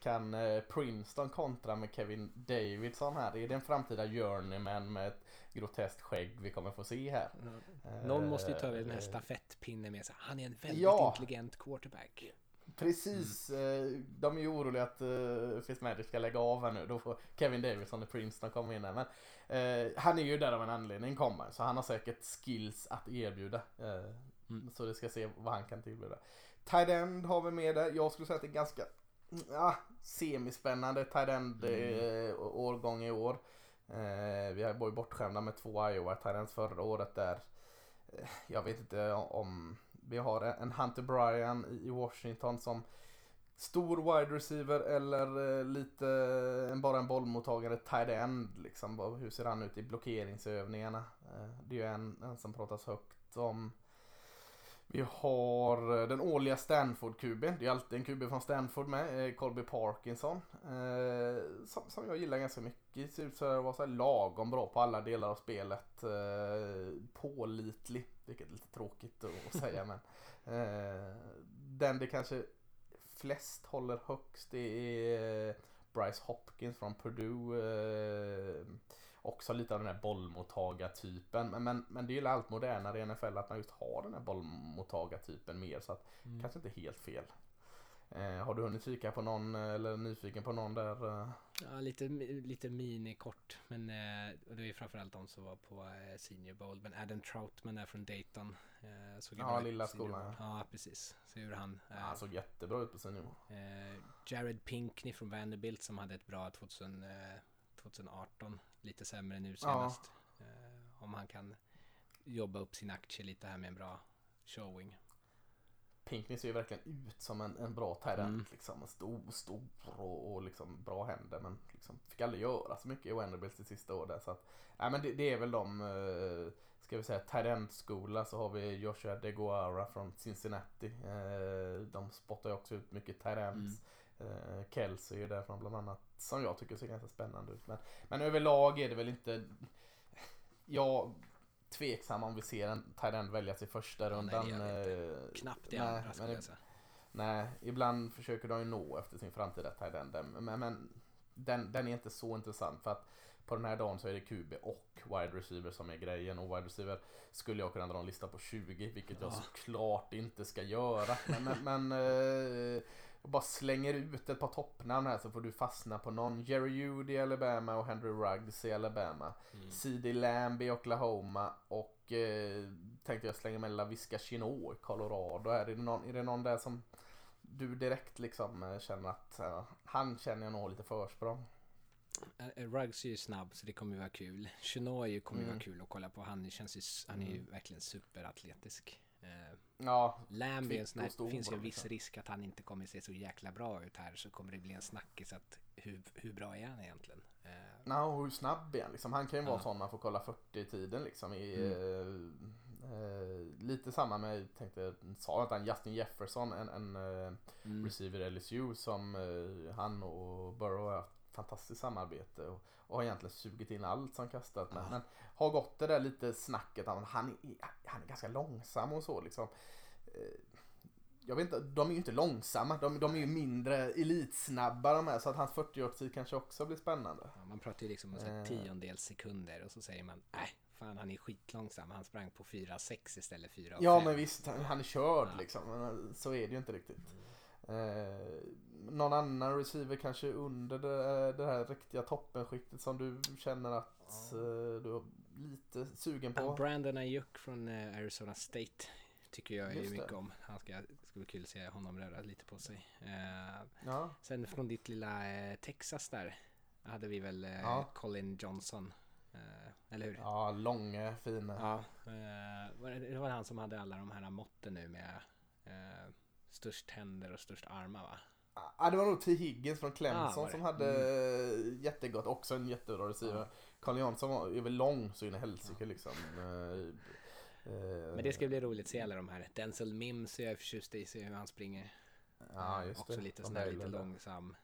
Kan Princeton kontra med Kevin Davidson här? Är det en framtida journeyman med ett groteskt skägg vi kommer få se här? Mm. Någon måste ju ta över den här stafettpinnen med sig. Han är en väldigt ja. intelligent quarterback. Precis. Mm. De är ju oroliga att Fitzmagic ska lägga av här nu. Då får Kevin Davidson och Princeton komma in här. Men eh, han är ju där av en anledning kommer. Så han har säkert skills att erbjuda. Mm. Så det ska se vad han kan tillbjuda. Tight end har vi med där. Jag skulle säga att det är ganska... Ja, semispännande tight end mm. årgång i år. Eh, vi var ju bortskämda med två Iowa tight ends förra året där. Eh, jag vet inte om... Vi har en Hunter Bryan i Washington som stor wide receiver eller eh, lite en, bara en bollmottagare tight end. Liksom. Hur ser han ut i blockeringsövningarna? Eh, det är ju en, en som pratas högt om. Vi har den årliga Stanford-kuben. Det är alltid en kuben från Stanford med. Colby Parkinson. Eh, som, som jag gillar ganska mycket. Det ser ut så att vara så här lagom bra på alla delar av spelet. Eh, pålitlig. Vilket är lite tråkigt att säga. Men, eh, den det kanske flest håller högst det är Bryce Hopkins från Purdue. Eh, också lite av den här bollmottagartypen. Men, men, men det är ju allt modernare i N F L att man just har den här bollmottagartypen mer. Så att mm. kanske inte helt fel. Eh, har du hunnit kika på någon eller nyfiken på någon där? Eh? Ja, lite, lite minikort. Men eh, och det är framförallt de som var på eh, Senior Bowl. Men Adam Troutman är från Dayton. Eh, såg ja, lilla skolan. Ja. ja, precis. Så hur han eh, ja, såg jättebra ut på Senior. Eh, Jared Pinkney från Vanderbilt som hade ett bra tjugohundra, eh, tjugohundraarton. Lite sämre nu senast. Ja. Eh, om han kan jobba upp sin aktie lite här med en bra showing. Pinkney ser ju verkligen ut som en, en bra talent. Mm. Liksom. Stor, stor och, och liksom bra händer. Men liksom fick aldrig göra så mycket i Vanderbilt det sista året. Så att, nej, men det, det är väl de, ska vi säga, talentskola. Så har vi Joshua Deguara från Cincinnati. De spottar ju också ut mycket talents. Mm. Kelsey är ju därifrån bland annat. Som jag tycker ser ganska spännande ut. Men, men överlag är det väl inte... Jag... tveksam om vi ser en Thailand väljas i första rundan. Ja, nej, knappt i andra nej, skulle jag säga. Nej, ibland försöker de ju nå efter sin framtida Thailand. Men, men den, den är inte så intressant för att på den här dagen så är det Q B och wide receiver som är grejen. Och wide receiver skulle jag kunna dra en lista på tjugo, vilket ja. jag såklart inte ska göra. Men, men, men eh, jag bara slänger ut ett par toppnamn här så får du fastna på någon. Jerry Ud i Alabama och Henry Ruggs i Alabama. Mm. CeeDee Lamb i Oklahoma. Och eh, tänkte jag slänga med Viska Chinoo i Colorado. Är det någon, är det någon där som du direkt liksom känner att eh, han känner nog lite försprång? Ruggs är ju snabb så det kommer ju vara kul. Chinoo kommer ju mm. vara kul att kolla på. Han känns ju, han är ju mm. verkligen superatletisk. Uh, ja, Lamb är en sån här, det finns ju en viss risk att han inte kommer se så jäkla bra ut här. Så kommer det bli en snackis att hur, hur bra är han egentligen? Uh, no, hur snabb är han? Liksom, han kan ju uh. vara sån man får kolla fyrtio-tiden liksom, i, mm. uh, uh, lite samma med, tänkte, sa att han Justin Jefferson, en, en uh, mm. receiver i L S U som uh, han och Burrow har haft fantastiskt samarbete och, och har egentligen sugit in allt som kastat med. Men har gått det där lite snacket han, han, är, han är ganska långsam och så liksom. Jag vet inte, de är ju inte långsamma, de, de är ju mindre elitsnabba de här, så att hans fyrtio-årstid kanske också blir spännande. Ja, man pratar ju liksom om eh. tiondels sekunder och så säger man, nej äh. fan, han är skitlångsam. Han sprang på fyra sex istället för fyra fem. Ja, men visst, han, han är körd ja. liksom, men så är det ju inte riktigt. Mm. Eh, någon annan receiver kanske under det, det här riktiga toppenskiktet som du känner att ja. eh, du är lite sugen på? Brandon Ayuk från Arizona State tycker jag ju mycket om. Han ska, ska bli kul att se honom röra lite på sig. Eh, ja. Sen från ditt lilla eh, Texas där hade vi väl eh, ja. Colin Johnson. Eh, eller hur? Ja, långa, fina. Ja, eh, det var han som hade alla de här måtten nu med... Eh, störst händer och störst armar, va? Ja, det var nog Till Higgins från Clemson ah, som hade mm. jättegott. Också en jättebra receiver. Mm. Carl Jansson var väl lång så in i helsike ja. liksom. Men det ska bli roligt att se alla de här. Denzel Mims är jag förtjust i, se hur han springer. Ja, just också det. Lite sån här, lite långsam.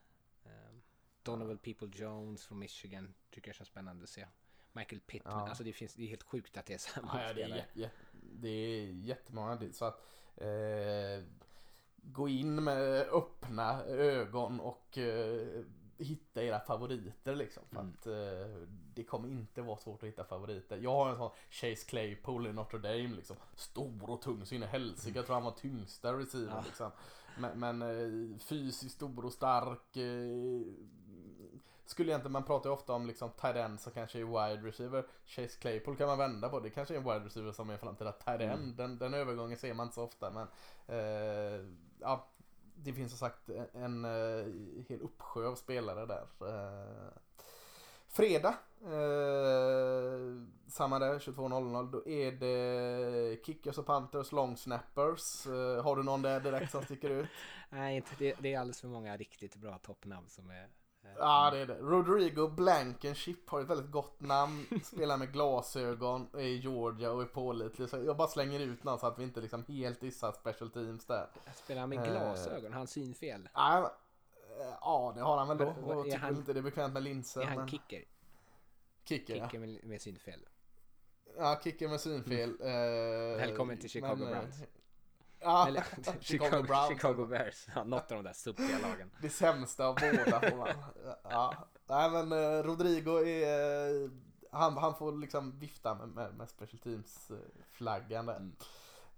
Donovan People-Jones från Michigan tycker jag känns spännande att se. Michael Pittman, ja. alltså det, finns, det är helt sjukt att det är samma ja, spelare. Det är, jä- det är jättemånga. Så att... Eh, gå in med öppna ögon och eh, hitta era favoriter liksom, för mm. att eh, det kommer inte vara svårt att hitta favoriter. Jag har en sån Chase Claypool i Notre Dame liksom, stor och tung så in i helsike. Jag tror han var tyngsta receiver ja. liksom. Men, men eh, fysiskt stor och stark. Eh, skulle inte, man pratar ju ofta om liksom tight end som kanske är wide receiver. Chase Claypool kan man vända på. Det kanske är en wide receiver som är framtida tight end. Mm. Den, den övergången ser man inte så ofta, men eh, ja, det finns som sagt en eh, hel uppsjö av spelare där. Eh, fredag eh, samma där tjugotvå noll noll, då är det kickers och punters, long snappers. Eh, har du någon där direkt som sticker ut? Nej, inte det, det är alldeles för många riktigt bra toppnamn som är Ja, det är det. Rodrigo Blankenship har ett väldigt gott namn. Spelar med glasögon, är i Georgia och är pålitlig. Så jag bara slänger ut någon så att vi inte liksom helt dissar special teams där. Spelar med glasögon? Han synfel? Ja, ja, det har han väl då. Och tycker han, inte det är bekvämt med linser. Är han men... kicker? Kicker, kicker ja. med, med synfel. Ja, kicker med synfel. Mm. Eh, Välkommen till Chicago men, Browns. Ja, Eller, Chicago, Chicago, Browns. Chicago Bears. Ja, något av de där suppliga lagen. Det sämsta av båda får man. Ja. Nej, men eh, Rodrigo är... Eh, han, han får liksom vifta med, med, med special teams-flaggan eh, mm.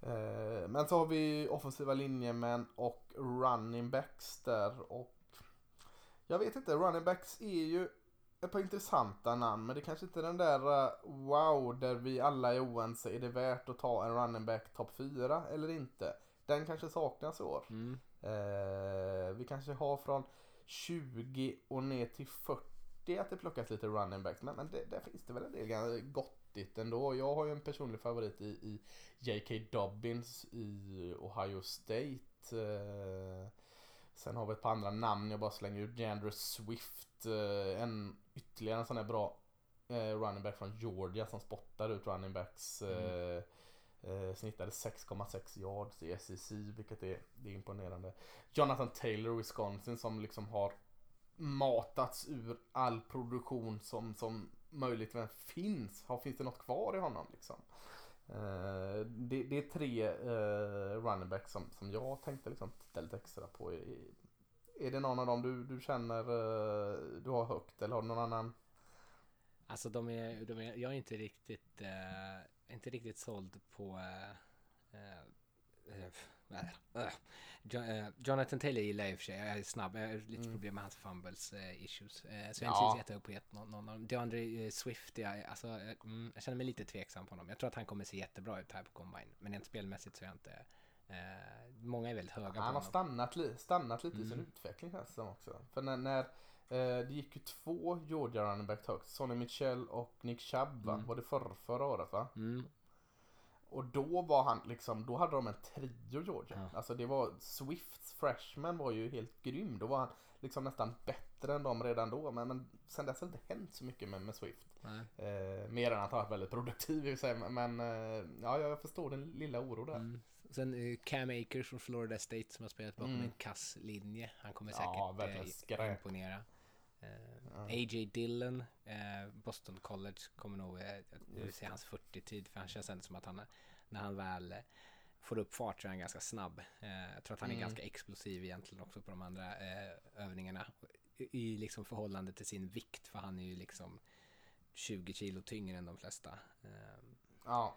eh, Men så har vi offensiva linjemän och running backs där. Och jag vet inte, running backs är ju ett par intressanta namn, men det kanske inte är den där wow där vi alla är oense, är det värt att ta en running back topp fyra eller inte? Den kanske saknas i år. Mm. Eh, vi kanske har från tjugo och ner till fyrtio att det plockas lite running backs, men, men det, där finns det väl en del gottigt ändå. Jag har ju en personlig favorit i, i J K. Dobbins i Ohio State. Eh, sen har vi ett par andra namn, jag bara slänger ut D'Andre Swift. En ytterligare en sån här bra eh, running back från Georgia som spottar ut running backs eh, mm. eh, snittade sex komma sex yards i S E C, vilket är, det är imponerande. Jonathan Taylor, Wisconsin, som liksom har matats ur all produktion som, som möjligt finns. Har, finns det något kvar i honom liksom? Eh, det, det är tre eh, running backs som, som jag tänkte liksom titta lite extra på i, i Är det någon av dem du, du känner du har högt, eller har du någon annan? Alltså de är, de är jag är inte riktigt eh, inte riktigt såld på eh, eh, eh, Jonathan Taylor gillar jag i och för sig. Jag är snabb, jag har lite mm. problem med hans fumbles eh, issues. Eh, så jag ja. inte jättehög på ett, någon, någon av dem. D'Andre Swift, jag, alltså, jag, mm, jag känner mig lite tveksam på honom. Jag tror att han kommer se jättebra ut här på Combine, men rent spelmässigt så är jag inte... Eh, många är väldigt höga. Han har stannat, li- stannat lite mm. i sin utveckling här som också. För när, när eh, det gick ju två Georgia running back högt, Sonny Mitchell och Nick Chubb mm. var det förra, förra året va? Mm. Och då var han liksom, då hade de en trio Georgia. Mm. Alltså det var Swifts freshman var ju helt grym. Då var han liksom nästan bättre än dem redan då. Men, men sen dess har det inte hänt så mycket med, med Swift. Eh, mer än att han var väldigt produktiv i sig. Men eh, ja, jag förstår den lilla oro där. Mm. Sen Cam Akers från Florida State som har spelat bakom mm. en kasslinje. Han kommer säkert ja, eh, imponera. Eh, ja. A J Dillon, eh, Boston College, kommer nog eh, vi se hans fyrtio-tid. För han känns ändå som att han, när han väl eh, får upp fart så är han ganska snabb. Eh, jag tror att han mm. är ganska explosiv egentligen också på de andra eh, övningarna. I, i liksom förhållande till sin vikt. För han är ju liksom tjugo kilo tyngre än de flesta. Eh, ja.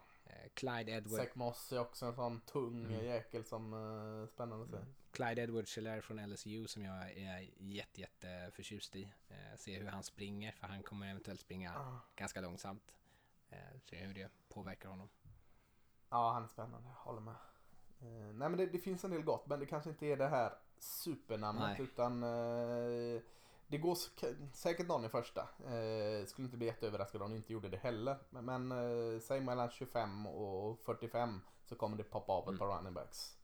Clyde Edwards. Zach Moss är också en sån tung mm. jäkel som uh, spännande att se. Mm. Clyde Edwards-Helaire från L S U som jag är jätte, jätte förtjust i. Uh, se hur han springer, för han kommer eventuellt springa ah. ganska långsamt. Uh, se hur det påverkar honom. Ja, han är spännande. Jag håller med. Uh, nej, men det, det finns en del gott, men det kanske inte är det här supernamnet, nej. utan uh, det går säkert någon i första. Eh, skulle inte bli jätteöverraskad om de inte gjorde det heller. Men, men eh, säg mellan tjugofem och fyrtiofem så kommer det poppa av ett par mm. running backs.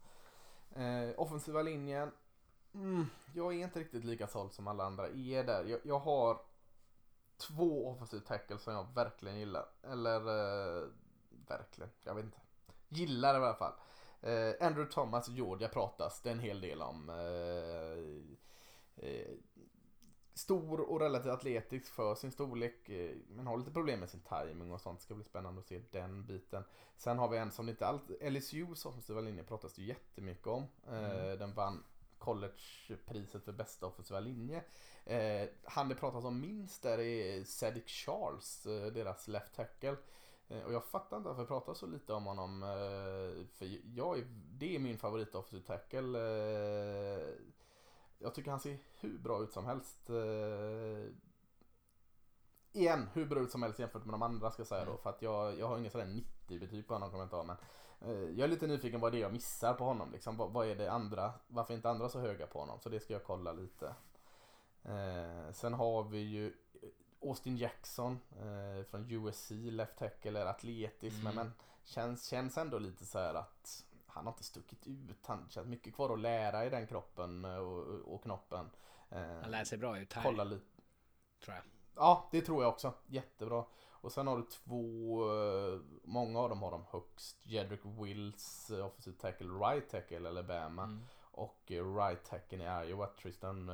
Eh, offensiva linjen. Mm, jag är inte riktigt lika såld som alla andra är där. Jag, jag har två offensiva tackles som jag verkligen gillar. Eller eh, verkligen, jag vet inte. Gillar i alla fall. Eh, Andrew Thomas och Georgia pratas det en hel del om. Eh, eh, Stor och relativt atletisk för sin storlek, men har lite problem med sin timing och sånt. Det ska bli spännande att se den biten. Sen har vi en som inte allt L S U's offensiva linje pratas det ju jättemycket om. Mm. Den vann collegepriset för bästa offensiva linje. Han det pratas om minst där är Cedric Charles, deras left tackle. Och jag fattar inte varför jag pratar så lite om honom. För jag är, det är min favorit offensive tackle. Jag tycker han ser hur bra ut som helst. Eh, igen, hur bra ut som helst jämfört med de andra ska jag säga då. För att jag, jag har ingen sådär nittio-betyg på honom, kommer jag inte ha. Men eh, jag är lite nyfiken vad det är jag missar på honom. Liksom. Vad, vad är det andra? Varför är inte andra så höga på honom? Så det ska jag kolla lite. Eh, sen har vi ju Austin Jackson eh, från U S C. Left tackle är atletisk. Mm. Men, men känns, känns ändå lite så här att... Han har inte stuckit ut, han känns mycket kvar att lära i den kroppen och, och knoppen. Han lär sig bra ut här. Kolla lite. Tror jag. Ja, det tror jag också. Jättebra. Och sen har du två, många av dem har de högst. Jedrick Wills, offensive tackle, right tackle, Alabama. Mm. Och right tackle i Iowa, Tristan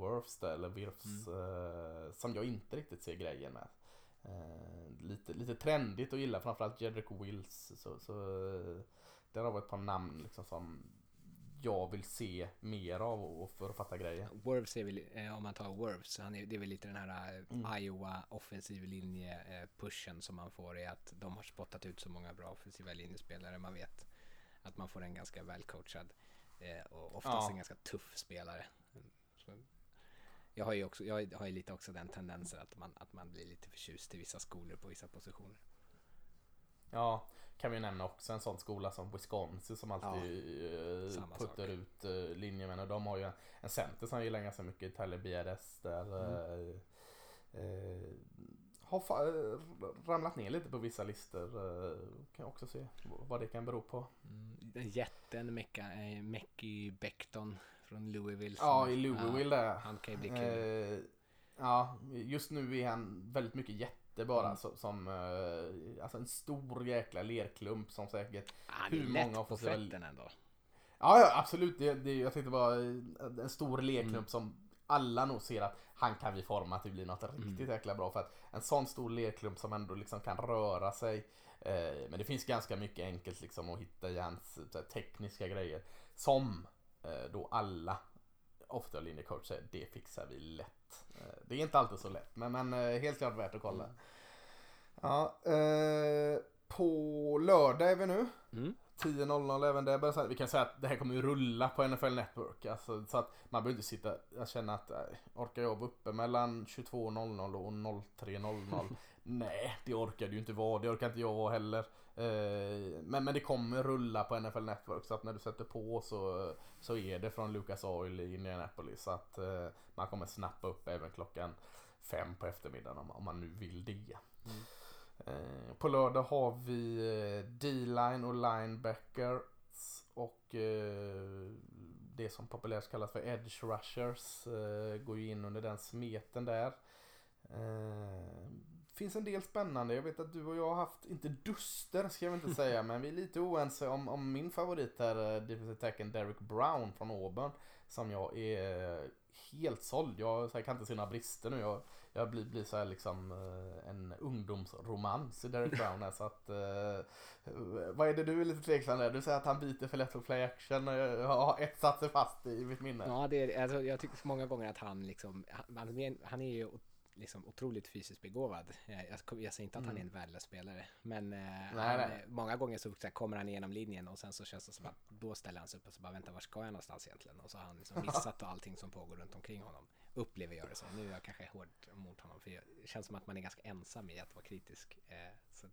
Wirfs, eller Wirfs, mm. som jag inte riktigt ser grejen med. Lite, lite trendigt och gillar framförallt Jedrick Wills. Så, så där har vi ett par namn liksom som jag vill se mer av och för att fatta grejer. Wirfs är väl, eh, om man tar Wirfs, han är, det är väl lite den här mm. Iowa offensiv linje eh, pushen som man får, är att de har spottat ut så många bra offensiva linjespelare. Man vet att man får en ganska välcoachad eh, och oftast ja. en ganska tuff spelare. Så jag har ju också, jag har ju lite också den tendensen att man, att man blir lite förtjust till vissa skolor på vissa positioner. Ja, kan vi nämna också en sån skola som Wisconsin som alltid ja, uh, puttar sak. ut uh, linjemän, och de har ju en center som gillar ganska mycket, Tyler B R S där mm. uh, uh, har fa- ramlat ner lite på vissa listor, uh, kan jag också se vad det kan bero på. Mm, jätten Mecca, Mekki Becton från Louisville. Ja, i Louisville uh, han kan ju bli kul. Uh, ja, just nu är han väldigt mycket jätte. Det är bara mm. så, som uh, alltså en stor jäkla lerklump som säkert... Han är hur lätt många på fötterna ändå. Ja, ja absolut. Det, det, jag tyckte det var en stor lerklump mm. som alla nog ser att han kan vi forma till bli något riktigt mm. jäkla bra. För att en sån stor lerklump som ändå liksom kan röra sig. Eh, men det finns ganska mycket enkelt liksom att hitta i hans här, tekniska grejer. Som eh, då alla ofta linjecoach säger, det fixar vi lätt. Det är inte alltid så lätt, men, men helt klart värt att kolla. Ja, eh, på lördag är vi nu. Mm. tio noll noll även där. Bara vi kan säga att det här kommer ju rulla på N F L Network. Alltså, så att man behöver inte sitta och känna att nej, orkar jag vara uppe mellan tjugotvå noll noll och noll tre noll noll? Nej, det orkar det ju inte vara. Det orkar inte jag vara heller. Eh, men, men det kommer rulla på N F L Network, så att när du sätter på så, så är det från Lucas Oil i Indianapolis. Så att eh, man kommer snappa upp även klockan fem på eftermiddagen om, om man nu vill det. Mm. På lördag har vi D-line och linebackers och det som populärt kallas för edge rushers går ju in under den smeten där. Finns en del spännande. Jag vet att du och jag har haft, inte duster ska jag inte säga, men vi är lite oense om, om min favorit här, defensive tackle Derrick Brown från Auburn, som jag är helt såld. Jag, så jag kan inte se några brister nu. Jag, jag blir, blir så här liksom en ungdomsromans i Derrick Brown här, så att eh, vad är det du är lite tveksam där? Du säger att han biter för lätt på play action och jag har ett satser fast i mitt minne. Ja, det är, alltså, jag tycker så många gånger att han liksom han, han är ju liksom otroligt fysiskt begåvad. Jag, jag säger inte att han är en värdelös spelare, men eh, nej, han, nej. många gånger så, så kommer han igenom linjen och sen så känns det som att då ställer han sig upp och så bara vänta, var ska jag någonstans egentligen? Och så har han liksom missat allting som pågår runt omkring honom. Upplever jag det så. Nu är jag kanske hård mot honom, för det känns som att man är ganska ensam i att vara kritisk. Eh, så,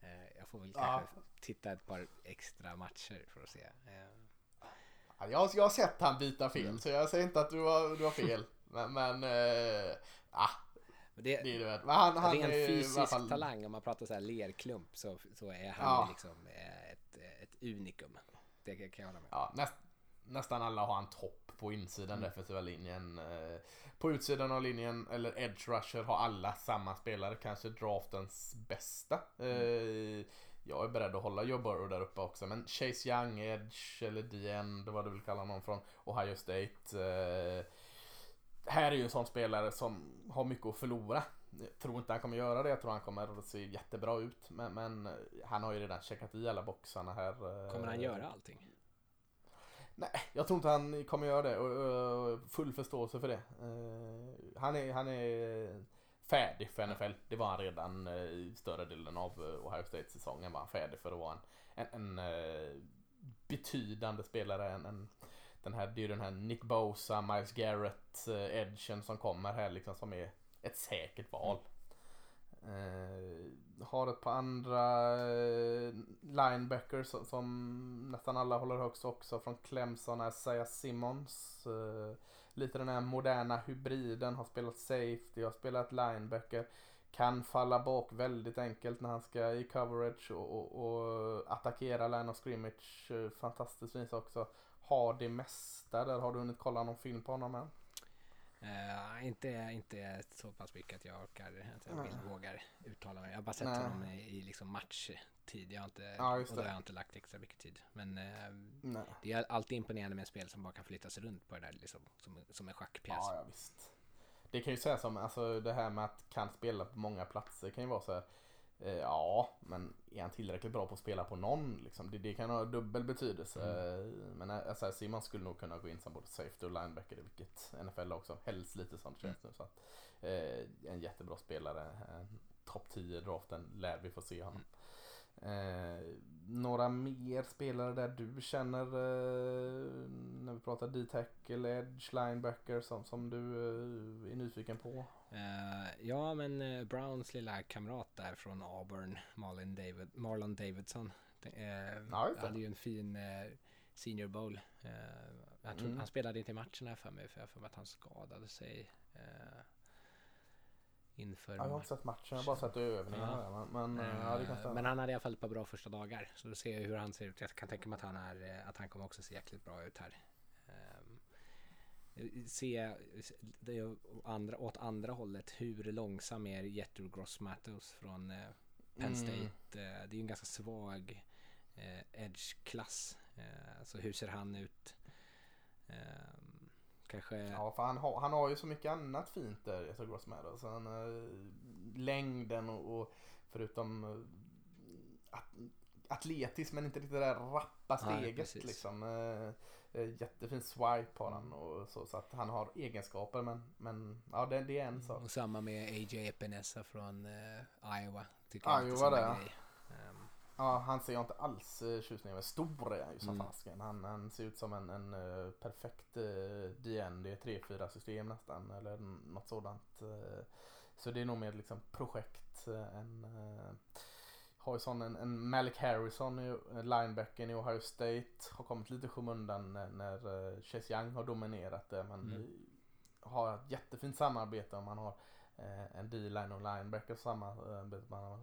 eh, jag får väl kanske ja. titta ett par extra matcher för att se. Eh. Ja, jag, jag har sett han byta film mm. så jag säger inte att du har, du har fel. Men, men eh, ah, det, det är det. Men han, han ren är fysisk i alla fall... talang, om man pratar så här lerklump, så, så är han ja. liksom ett, ett unikum. Det kan jag hålla med. Ja, näst, nästan alla har en topp på insidan, mm. defensiva linjen. På utsidan av linjen, eller edge rusher, har alla samma spelare. Kanske draftens bästa. Mm. Jag är beredd att hålla Joe Burrow där uppe också. Men Chase Young, edge, eller D N, det var du vill kalla någon från Ohio State. Här är ju en sån spelare som har mycket att förlora. Jag tror inte han kommer göra det. Jag tror han kommer att se jättebra ut. Men, men han har ju redan checkat i alla boxarna här. Kommer han göra allting? Nej, jag tror inte han kommer göra det. Och full förståelse för det. Han är, han är färdig för N F L. Det var han redan i större delen av Ohio State-säsongen. Var han färdig för att vara en, en, en betydande spelare. En, en, den här, det är ju den här Nick Bosa, Myles Garrett, edgen som kommer här liksom, som är ett säkert val. Uh, har ett par andra uh, linebackers som, som nästan alla håller högst också från Clemson är Isaiah Simmons, uh, lite den här moderna hybriden, har spelat safety, har spelat linebacker, kan falla bak väldigt enkelt när han ska i coverage och, och, och attackera line of scrimmage, uh, fantastiskt finns också, har det mesta där. Har du hunnit kolla någon film på honom än? Uh, inte, inte så pass mycket att jag orkar att jag vill, vågar uttala mig. Jag har bara sett Nej. honom i, i liksom matchtid. Jag har inte, ja, och då har jag inte lagt extra mycket tid. Men uh, det är alltid imponerande med en spel som bara kan flytta sig runt på det där liksom, som, som en schackpjäs. Ja, ja, visst. Det kan ju säga som alltså, det här med att kan spela på många platser kan ju vara så här, eh, ja, men är han tillräckligt bra på att spela på någon? Liksom? Det, det kan ha dubbel betydelse. Mm. Men alltså, Simon skulle nog kunna gå in som både safety och linebacker, vilket N F L också helst lite sånt. Mm. Så att, eh, en jättebra spelare. Topp tio draften lär vi få se honom. Mm. Eh, några mer spelare där du känner eh, när vi pratar D-tackle, edge, linebacker som, som du eh, är nyfiken på? Eh, ja, men eh, Browns lilla kamrat där från Auburn, Marlon, David, Marlon Davidson. Eh, ja, hade ju en fin eh, senior bowl. Eh, jag tror, mm. Han spelade inte i matchen här för mig, för jag för att han skadade sig. Eh, Inför ja, jag har inte sett matchen, jag har bara sett övningarna. Ja. Men, men, uh, ja, det men han hade i alla fall ett par bra första dagar. Så då ser jag hur han ser ut. Jag kan tänka mig att han, är, att han kommer också se jäkligt bra ut här. Um, se det andra, åt andra hållet, hur långsam är Jethro Gross-Matos från uh, Penn State. Mm. Uh, det är ju en ganska svag uh, edge-klass. Uh, så hur ser han ut? Um, Kanske... Ja, för han har, han har ju så mycket annat fint där, jag tror Gross med då. Så han, äh, längden och, och förutom äh, atletisk, men inte riktigt det där rappa steget. Nej, liksom. Äh, jättefin swipe på han och så, så att han har egenskaper, men, men ja, det, det är en sak. Och samma med A J Epinesa från äh, Iowa. Tycker jag Iowa det, ja. Um. Ja, han ser ju inte alls tjusning, men stor är han ju som mm. fasken. Han, han ser ut som en, en uh, perfekt uh, D N D tre fyra-system nästan, eller något sådant. Uh, så det är nog mer liksom projekt. Uh, en, uh, har ju sån en, en Malik Harrison, uh, linebacken i Ohio State, har kommit lite skymundan när, när uh, Chase Young har dominerat det, uh, men mm. har ett jättefint samarbete om han har en D-line och linebacker samma,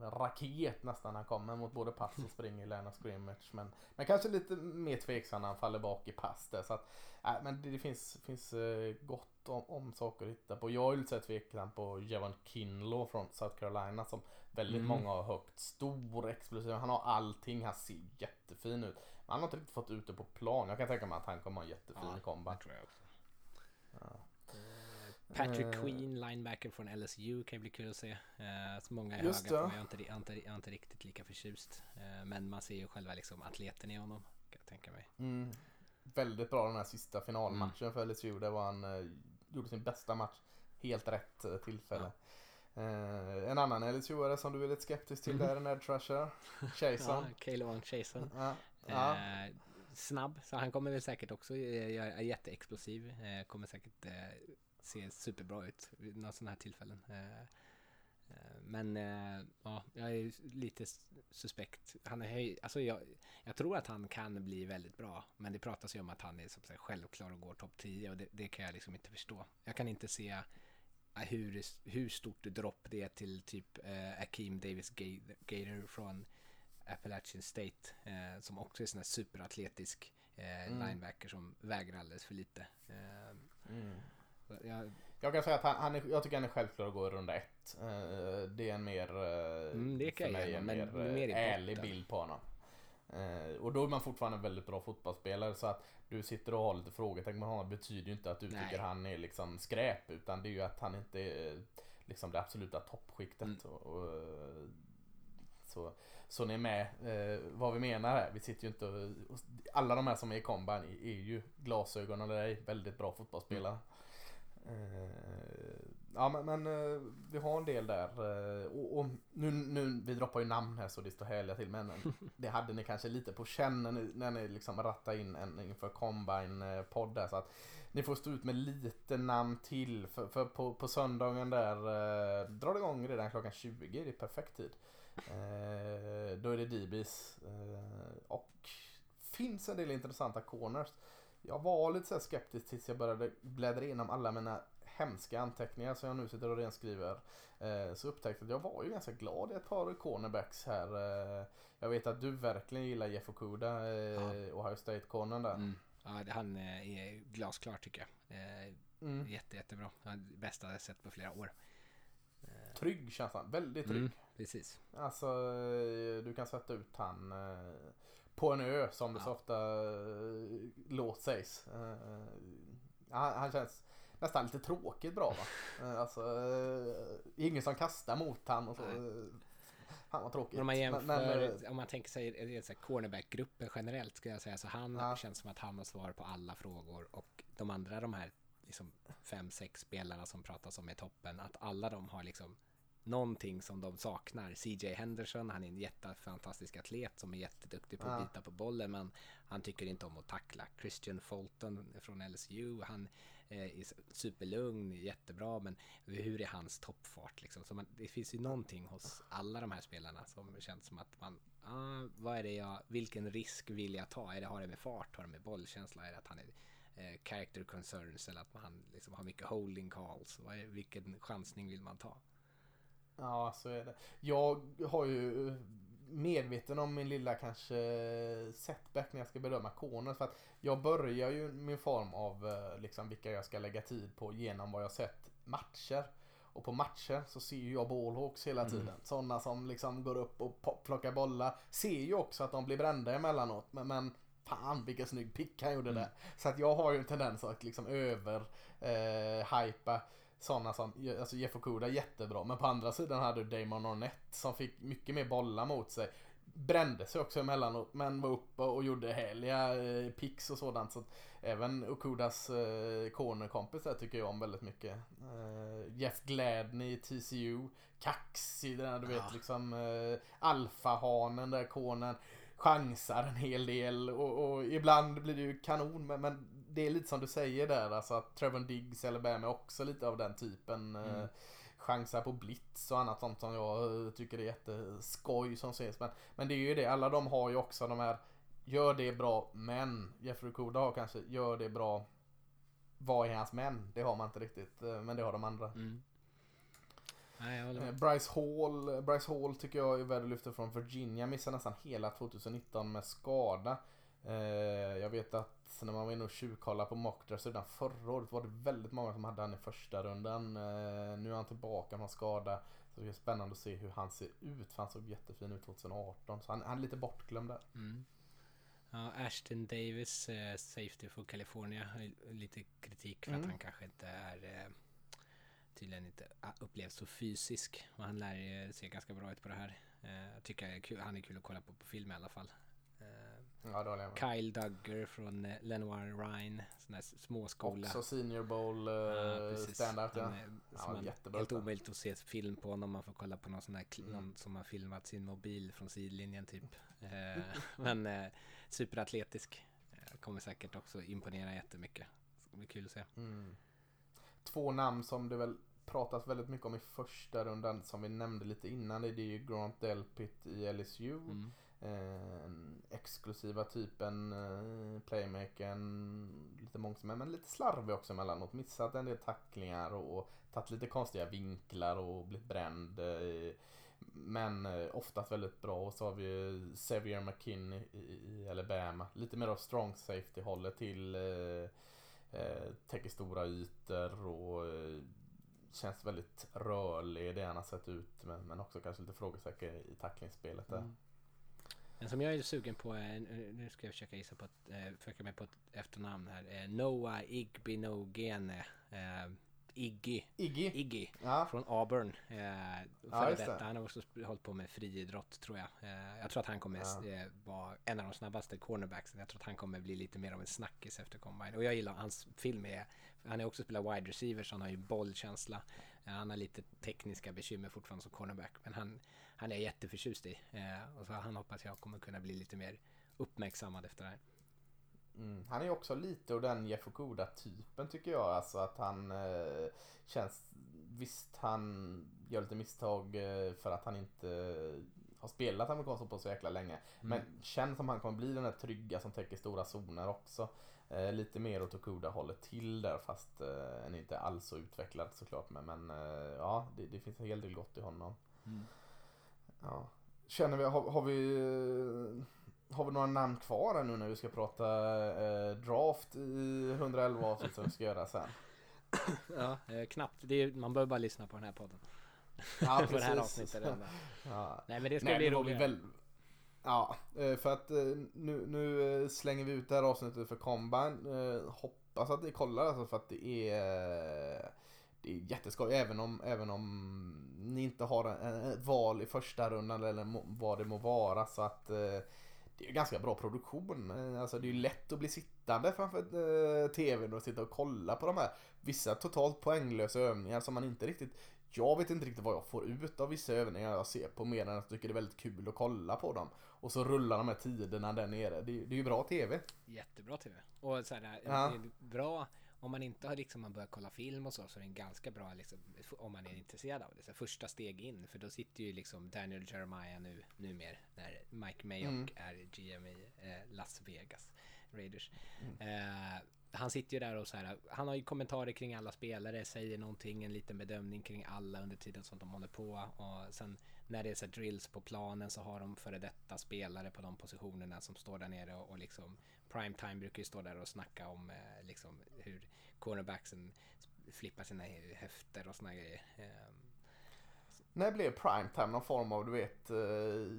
en raket nästan, han kommer mot både pass och springer i line of scrimmage, men, men kanske lite mer tveksam när han faller bak i pass där, så att, äh, men det, det finns, finns gott om, om saker att hitta på. Jag är lite tveksam på Javon Kinlaw från South Carolina, som väldigt mm. många har högt, stor, explosiv, han har allting, han ser jättefin ut, men han har inte riktigt fått ut det på plan. Jag kan tänka mig att han kommer ha en jättefin ja, kombat. Det tror jag också. Ja. Patrick Queen, linebacker från L S U, kan ju bli kul att se. Uh, så många är just höga, jag är inte, inte, inte riktigt lika förtjust. Uh, men man ser ju själva liksom atleten i honom, kan jag tänka mig. Mm. Väldigt bra den här sista finalmatchen mm. för L S U, där var han uh, gjorde sin bästa match, helt rätt uh, tillfälle. Ja. Uh, en annan L S U-are som du är lite skeptisk till, mm. där är Ned Trasher, Jason. Ja, Caleb Jason. Ja. Ja. Uh, snabb, så han kommer väl säkert också, jag är jätteexplosiv, uh, kommer säkert... Uh, ser superbra ut vid några sådana här tillfällen. Men ja, jag är lite suspekt. Han är höj... alltså jag, jag tror att han kan bli väldigt bra, men det pratas ju om att han är som självklar och går topp tio, och det, det kan jag liksom inte förstå. Jag kan inte se hur, hur stort dropp det är till typ eh, Akeem Davis Gaither från Appalachian State, eh, som också är sån här superatletisk eh, mm. linebacker som väger alldeles för lite. Eh, mm. Jag, jag kan säga att han, han är, jag tycker han är självklar att gå i runda ett. Uh, det är en mer uh, mm, det för mig en mer, men, mer ärlig bild på honom. Uh, och då är man fortfarande en väldigt bra fotbollsspelare, så att du sitter och har lite frågetecken med honom betyder ju inte att du Nej. tycker han är liksom skräp, utan det är ju att han inte är liksom det absoluta toppskiktet. Mm. Och, och, så, så ni är med eh, vad vi menar här. Vi sitter ju inte och, och, alla de här som är i kombin är, är ju glasögon och det är väldigt bra fotbollsspelare. Mm. Ja, men, men vi har en del där och, och nu, nu, vi droppar ju namn här så det står härliga till, men det hade ni kanske lite på känn när ni, när ni liksom rattar in en inför Combine-podd där, så att ni får stå ut med lite namn till för, för på, på söndagen där eh, drar det igång redan klockan tjugo, det är perfekt tid. eh, då är det D B's eh, och finns en del intressanta corners. Jag var lite så här skeptisk tills jag började bläddra igenom alla mina hemska anteckningar som jag nu sitter och renskriver. Så upptäckte att jag var ju ganska glad i ett par cornerbacks här. Jag vet att du verkligen gillar Jeff Okudah, ja. Ohio State-cornern där. Mm. Ja, han är glasklar tycker jag. Mm. Jätte, jättebra. Bästa jag sett på flera år. Trygg känns han, väldigt trygg. Mm, precis. Alltså du kan sätta ut han på en ö som det ja. så ofta låt sägs. Han, han känns nästan lite tråkigt bra, va? Alltså ingen som kastar mot han och så. Han var tråkigt. Om man jämför, men, men, om man tänker sig så här cornerback-gruppen generellt skulle jag säga så han ja. känns som att han har svar på alla frågor och de andra de här liksom fem, sex spelarna som pratas om i toppen, att alla de har liksom någonting som de saknar. C J Henderson, han är en jättefantastisk atlet som är jätteduktig på att bita på bollen, men han tycker inte om att tackla. Christian Fulton från L S U, han är superlugn, jättebra, men hur är hans toppfart liksom? Så man, det finns ju någonting hos alla de här spelarna som känns som att man, ah, vad är det jag, vilken risk vill jag ta? Är det, har det med fart, har det med bollkänsla, är det att han är character concerns eller att man liksom har mycket holding calls? Vilken chansning vill man ta? Ja, så är det. Jag har ju medveten om min lilla kanske setback när jag ska bedöma corners, för att jag börjar ju min form av liksom vilka jag ska lägga tid på genom vad jag sett matcher. Och på matcher så ser ju jag ballhawks hela tiden. Mm. Sådana som liksom går upp och plockar bollar. Ser ju också att de blir brända emellanåt, men, men fan vilken snygg pick han gjorde mm. där. Så att jag har ju en tendens att liksom över eh, hypa sådana som, alltså Jeff Okudah jättebra, men på andra sidan hade du Damon Arnett som fick mycket mer bollar mot sig, brände sig också emellanåt, men var uppe och gjorde heliga eh, picks och sådant. Så även Okudahs eh, cornerkompis där tycker jag om väldigt mycket. eh, Jeff Gladney i T C U, kaxig där, du vet, ah. liksom eh, alfahanen där, cornern chansar en hel del och, och ibland blir det ju kanon, men, men det är lite som du säger där, alltså att Trevor Diggs eller Bam är också lite av den typen. mm. eh, chansar på blitz och annat sånt som jag tycker är jätteskoj som ses, men, men det är ju det, alla de har ju också de här, gör det bra, men Jeff Okudah har kanske, gör det bra, vad är hans män? Det har man inte riktigt, men det har de andra. mm. Bryce Hall, Bryce Hall tycker jag är värd att lyfta från Virginia. Missade nästan hela tjugonitton med skada. eh, Jag vet att när man var inne och tjuvkollade på mockdrafts redan förra året var det väldigt många som hade han i första rundan. eh, Nu är han tillbaka med skada, så det är spännande att se hur han ser ut, för han såg jättefin ut tjugoarton, så han, han är lite bortglömd där. mm. Ja, Ashton Davis, eh, safety för California, lite kritik för mm. att han kanske inte är eh... tydligen inte upplevs så fysisk, och han lär ju se ganska bra ut på det här. Jag eh, tycker jag är kul. Han är kul att kolla på på film i alla fall. Eh, ja, Kyle Duggar från eh, Lenoir Ryan, sån här småskola. Också Senior Bowl eh, ja, standard. Ja. Ja, jättebra. Helt omöjligt att se film på när man får kolla på någon sån här kl- mm. någon som har filmat sin mobil från sidlinjen typ. Eh, men eh, superatletisk. Eh, kommer säkert också imponera jättemycket. Det ska bli kul att se. Mm. Två namn som det väl pratas väldigt mycket om i första rundan som vi nämnde lite innan, det är ju Grant Delpit i L S U. Mm. Eh, exklusiva typen, eh, playmakern, lite mångsamma, men lite slarvig också emellanåt. Missat en del tacklingar och, och tagit lite konstiga vinklar och blivit bränd. Eh, men eh, oftast väldigt bra. Och så har vi Xavier McKinney i, i Alabama. Lite mer av strong safety håller till... Eh, täcker stora ytor och känns väldigt rörlig, det han har sett ut, men, men också kanske lite frågesäker i tacklingsspelet där. Mm. En som jag är sugen på, nu ska jag försöka gissa på att, försöka mig på ett efternamn här, Noah Igbinogene, Iggy Iggy, Iggy ja. från Auburn. För ja, detta, han har också hållit på med friidrott tror jag. Jag tror att han kommer ja. vara en av de snabbaste cornerbacksen. Jag tror att han kommer bli lite mer av en snackis efter combine. Och jag gillar hans film, är, han är också spelar wide receiver, så han har ju bollkänsla. Han har lite tekniska bekymmer fortfarande som cornerback, men han, han är jätteförtjust i. Och så han hoppas jag kommer kunna bli lite mer uppmärksammad efter det här. Mm. Han är också lite av den Jeff Okudah-typen tycker jag, alltså att han eh, känns, visst han gör lite misstag eh, för att han inte har spelat amerikansk fotboll så jäkla länge, mm. men känns som han kommer bli den där trygga som täcker stora zoner också, eh, lite mer åt Okudah håller till där, fast eh, han är inte alls så utvecklad såklart, men, men eh, ja, det, det finns en hel del gott i honom. mm. Ja, känner vi, har, har vi eh, har vi några namn kvar nu när vi ska prata eh, draft i hundraelva avsnitt som vi ska göra sen? Ja, eh, knappt. Det är, man bör bara lyssna på den här podden. Ja, på det här avsnittet. Ja. Nej, men det ska Nej, bli roligt. Väl... Ja, för att nu, nu slänger vi ut det här avsnittet för Combine. Hoppas att ni kollar, alltså, för att det är... Det är jätteskoj, även om, även om ni inte har ett val i första rundan eller må, vad det må vara. Så att eh, det är ganska bra produktion. Alltså, det är ju lätt att bli sittande framför eh, tvn och sitta och kolla på de här vissa totalt poänglösa övningar som man inte riktigt... Jag vet inte riktigt vad jag får ut av vissa övningar jag ser på, mer än att jag tycker det är väldigt kul att kolla på dem. Och så rullar de här tiderna där nere. Det, det är ju bra tv. Jättebra tv. Och så här, ja. Det är bra... Om man inte har liksom, man börjar kolla film och så, så är det en ganska bra, liksom, om man är intresserad av det. Så första steg in, för då sitter ju liksom Daniel Jeremiah nu, numera, när Mike Mayock mm. är G M i eh, Las Vegas Raiders. Mm. Eh, han sitter ju där och så här, han har ju kommentarer kring alla spelare, säger någonting, en liten bedömning kring alla under tiden som de håller på. Och sen när det är så drills på planen, så har de före detta spelare på de positionerna som står där nere och, och liksom primetime brukar ju stå där och snacka om eh, liksom hur cornerbacksen flippar sina höfter och såna grejer. Eh. När blev primetime någon form av, du vet... Eh...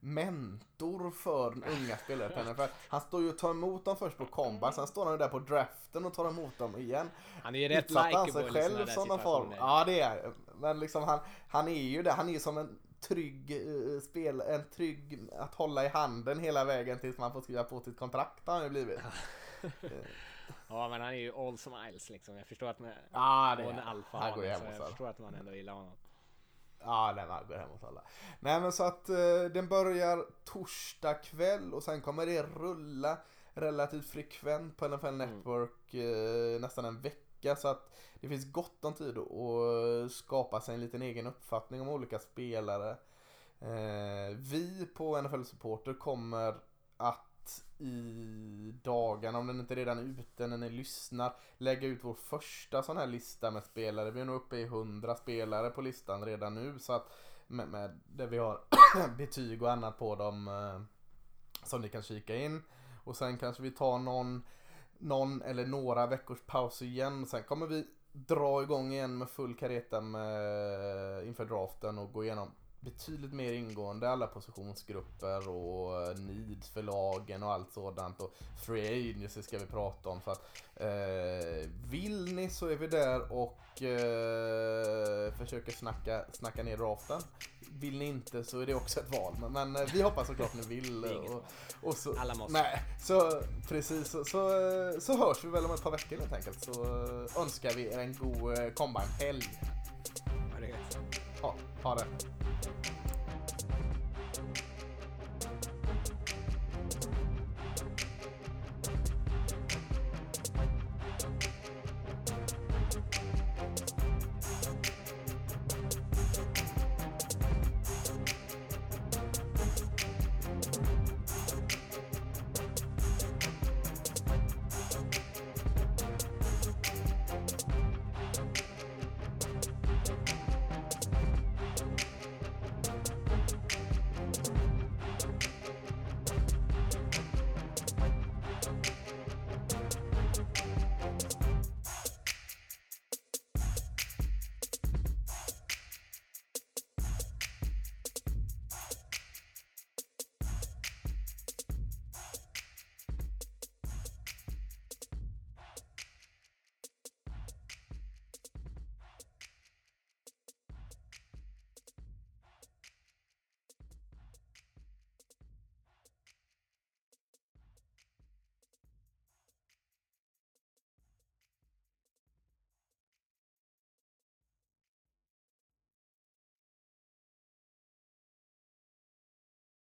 mentor för unga spelare, för han står ju och tar emot dem först på Combine, sen står han där på draften och tar emot dem igen. Han är ju rätt likeable själv i sådana form. Ja, det är. Men liksom han han är ju där, han är ju som en trygg uh, spel, en trygg att hålla i handen hela vägen tills man får skriva på sitt kontrakt, har han ju blivit. Ja, men han är ju all smiles liksom. Jag förstår att man ah, det är en alfa. Han går hem så jag förstår att man ändå gillar honom. Ja, den här går hem åt alla. Nej, men så att eh, den börjar torsdag kväll och sen kommer det rulla relativt frekvent på N F L Network eh, nästan en vecka, så att det finns gott om tid att skapa sig en liten egen uppfattning om olika spelare. Eh, vi på N F L Supporter kommer att i dagarna, om den inte redan är ute när ni lyssnar, lägga ut vår första sån här lista med spelare. Vi är nog uppe i hundra spelare på listan redan nu, så att med, med där vi har betyg och annat på dem eh, som ni kan kika in. Och sen kanske vi tar någon, någon eller några veckors paus igen. Sen kommer vi dra igång igen med full kareta med, inför draften och gå igenom betydligt mer ingående alla positionsgrupper och needs för lagen och allt sådant, och free agency ska vi prata om, så att eh, vill ni så är vi där och eh, försöker snacka, snacka ner draften. Vill ni inte så är det också ett val, men, men eh, vi hoppas såklart ni vill och, och så, alla måste. Nej, så precis, så, så, så hörs vi väl om ett par veckor helt enkelt, så önskar vi er en god eh, combine-helg. Ha det. Ha, ha det.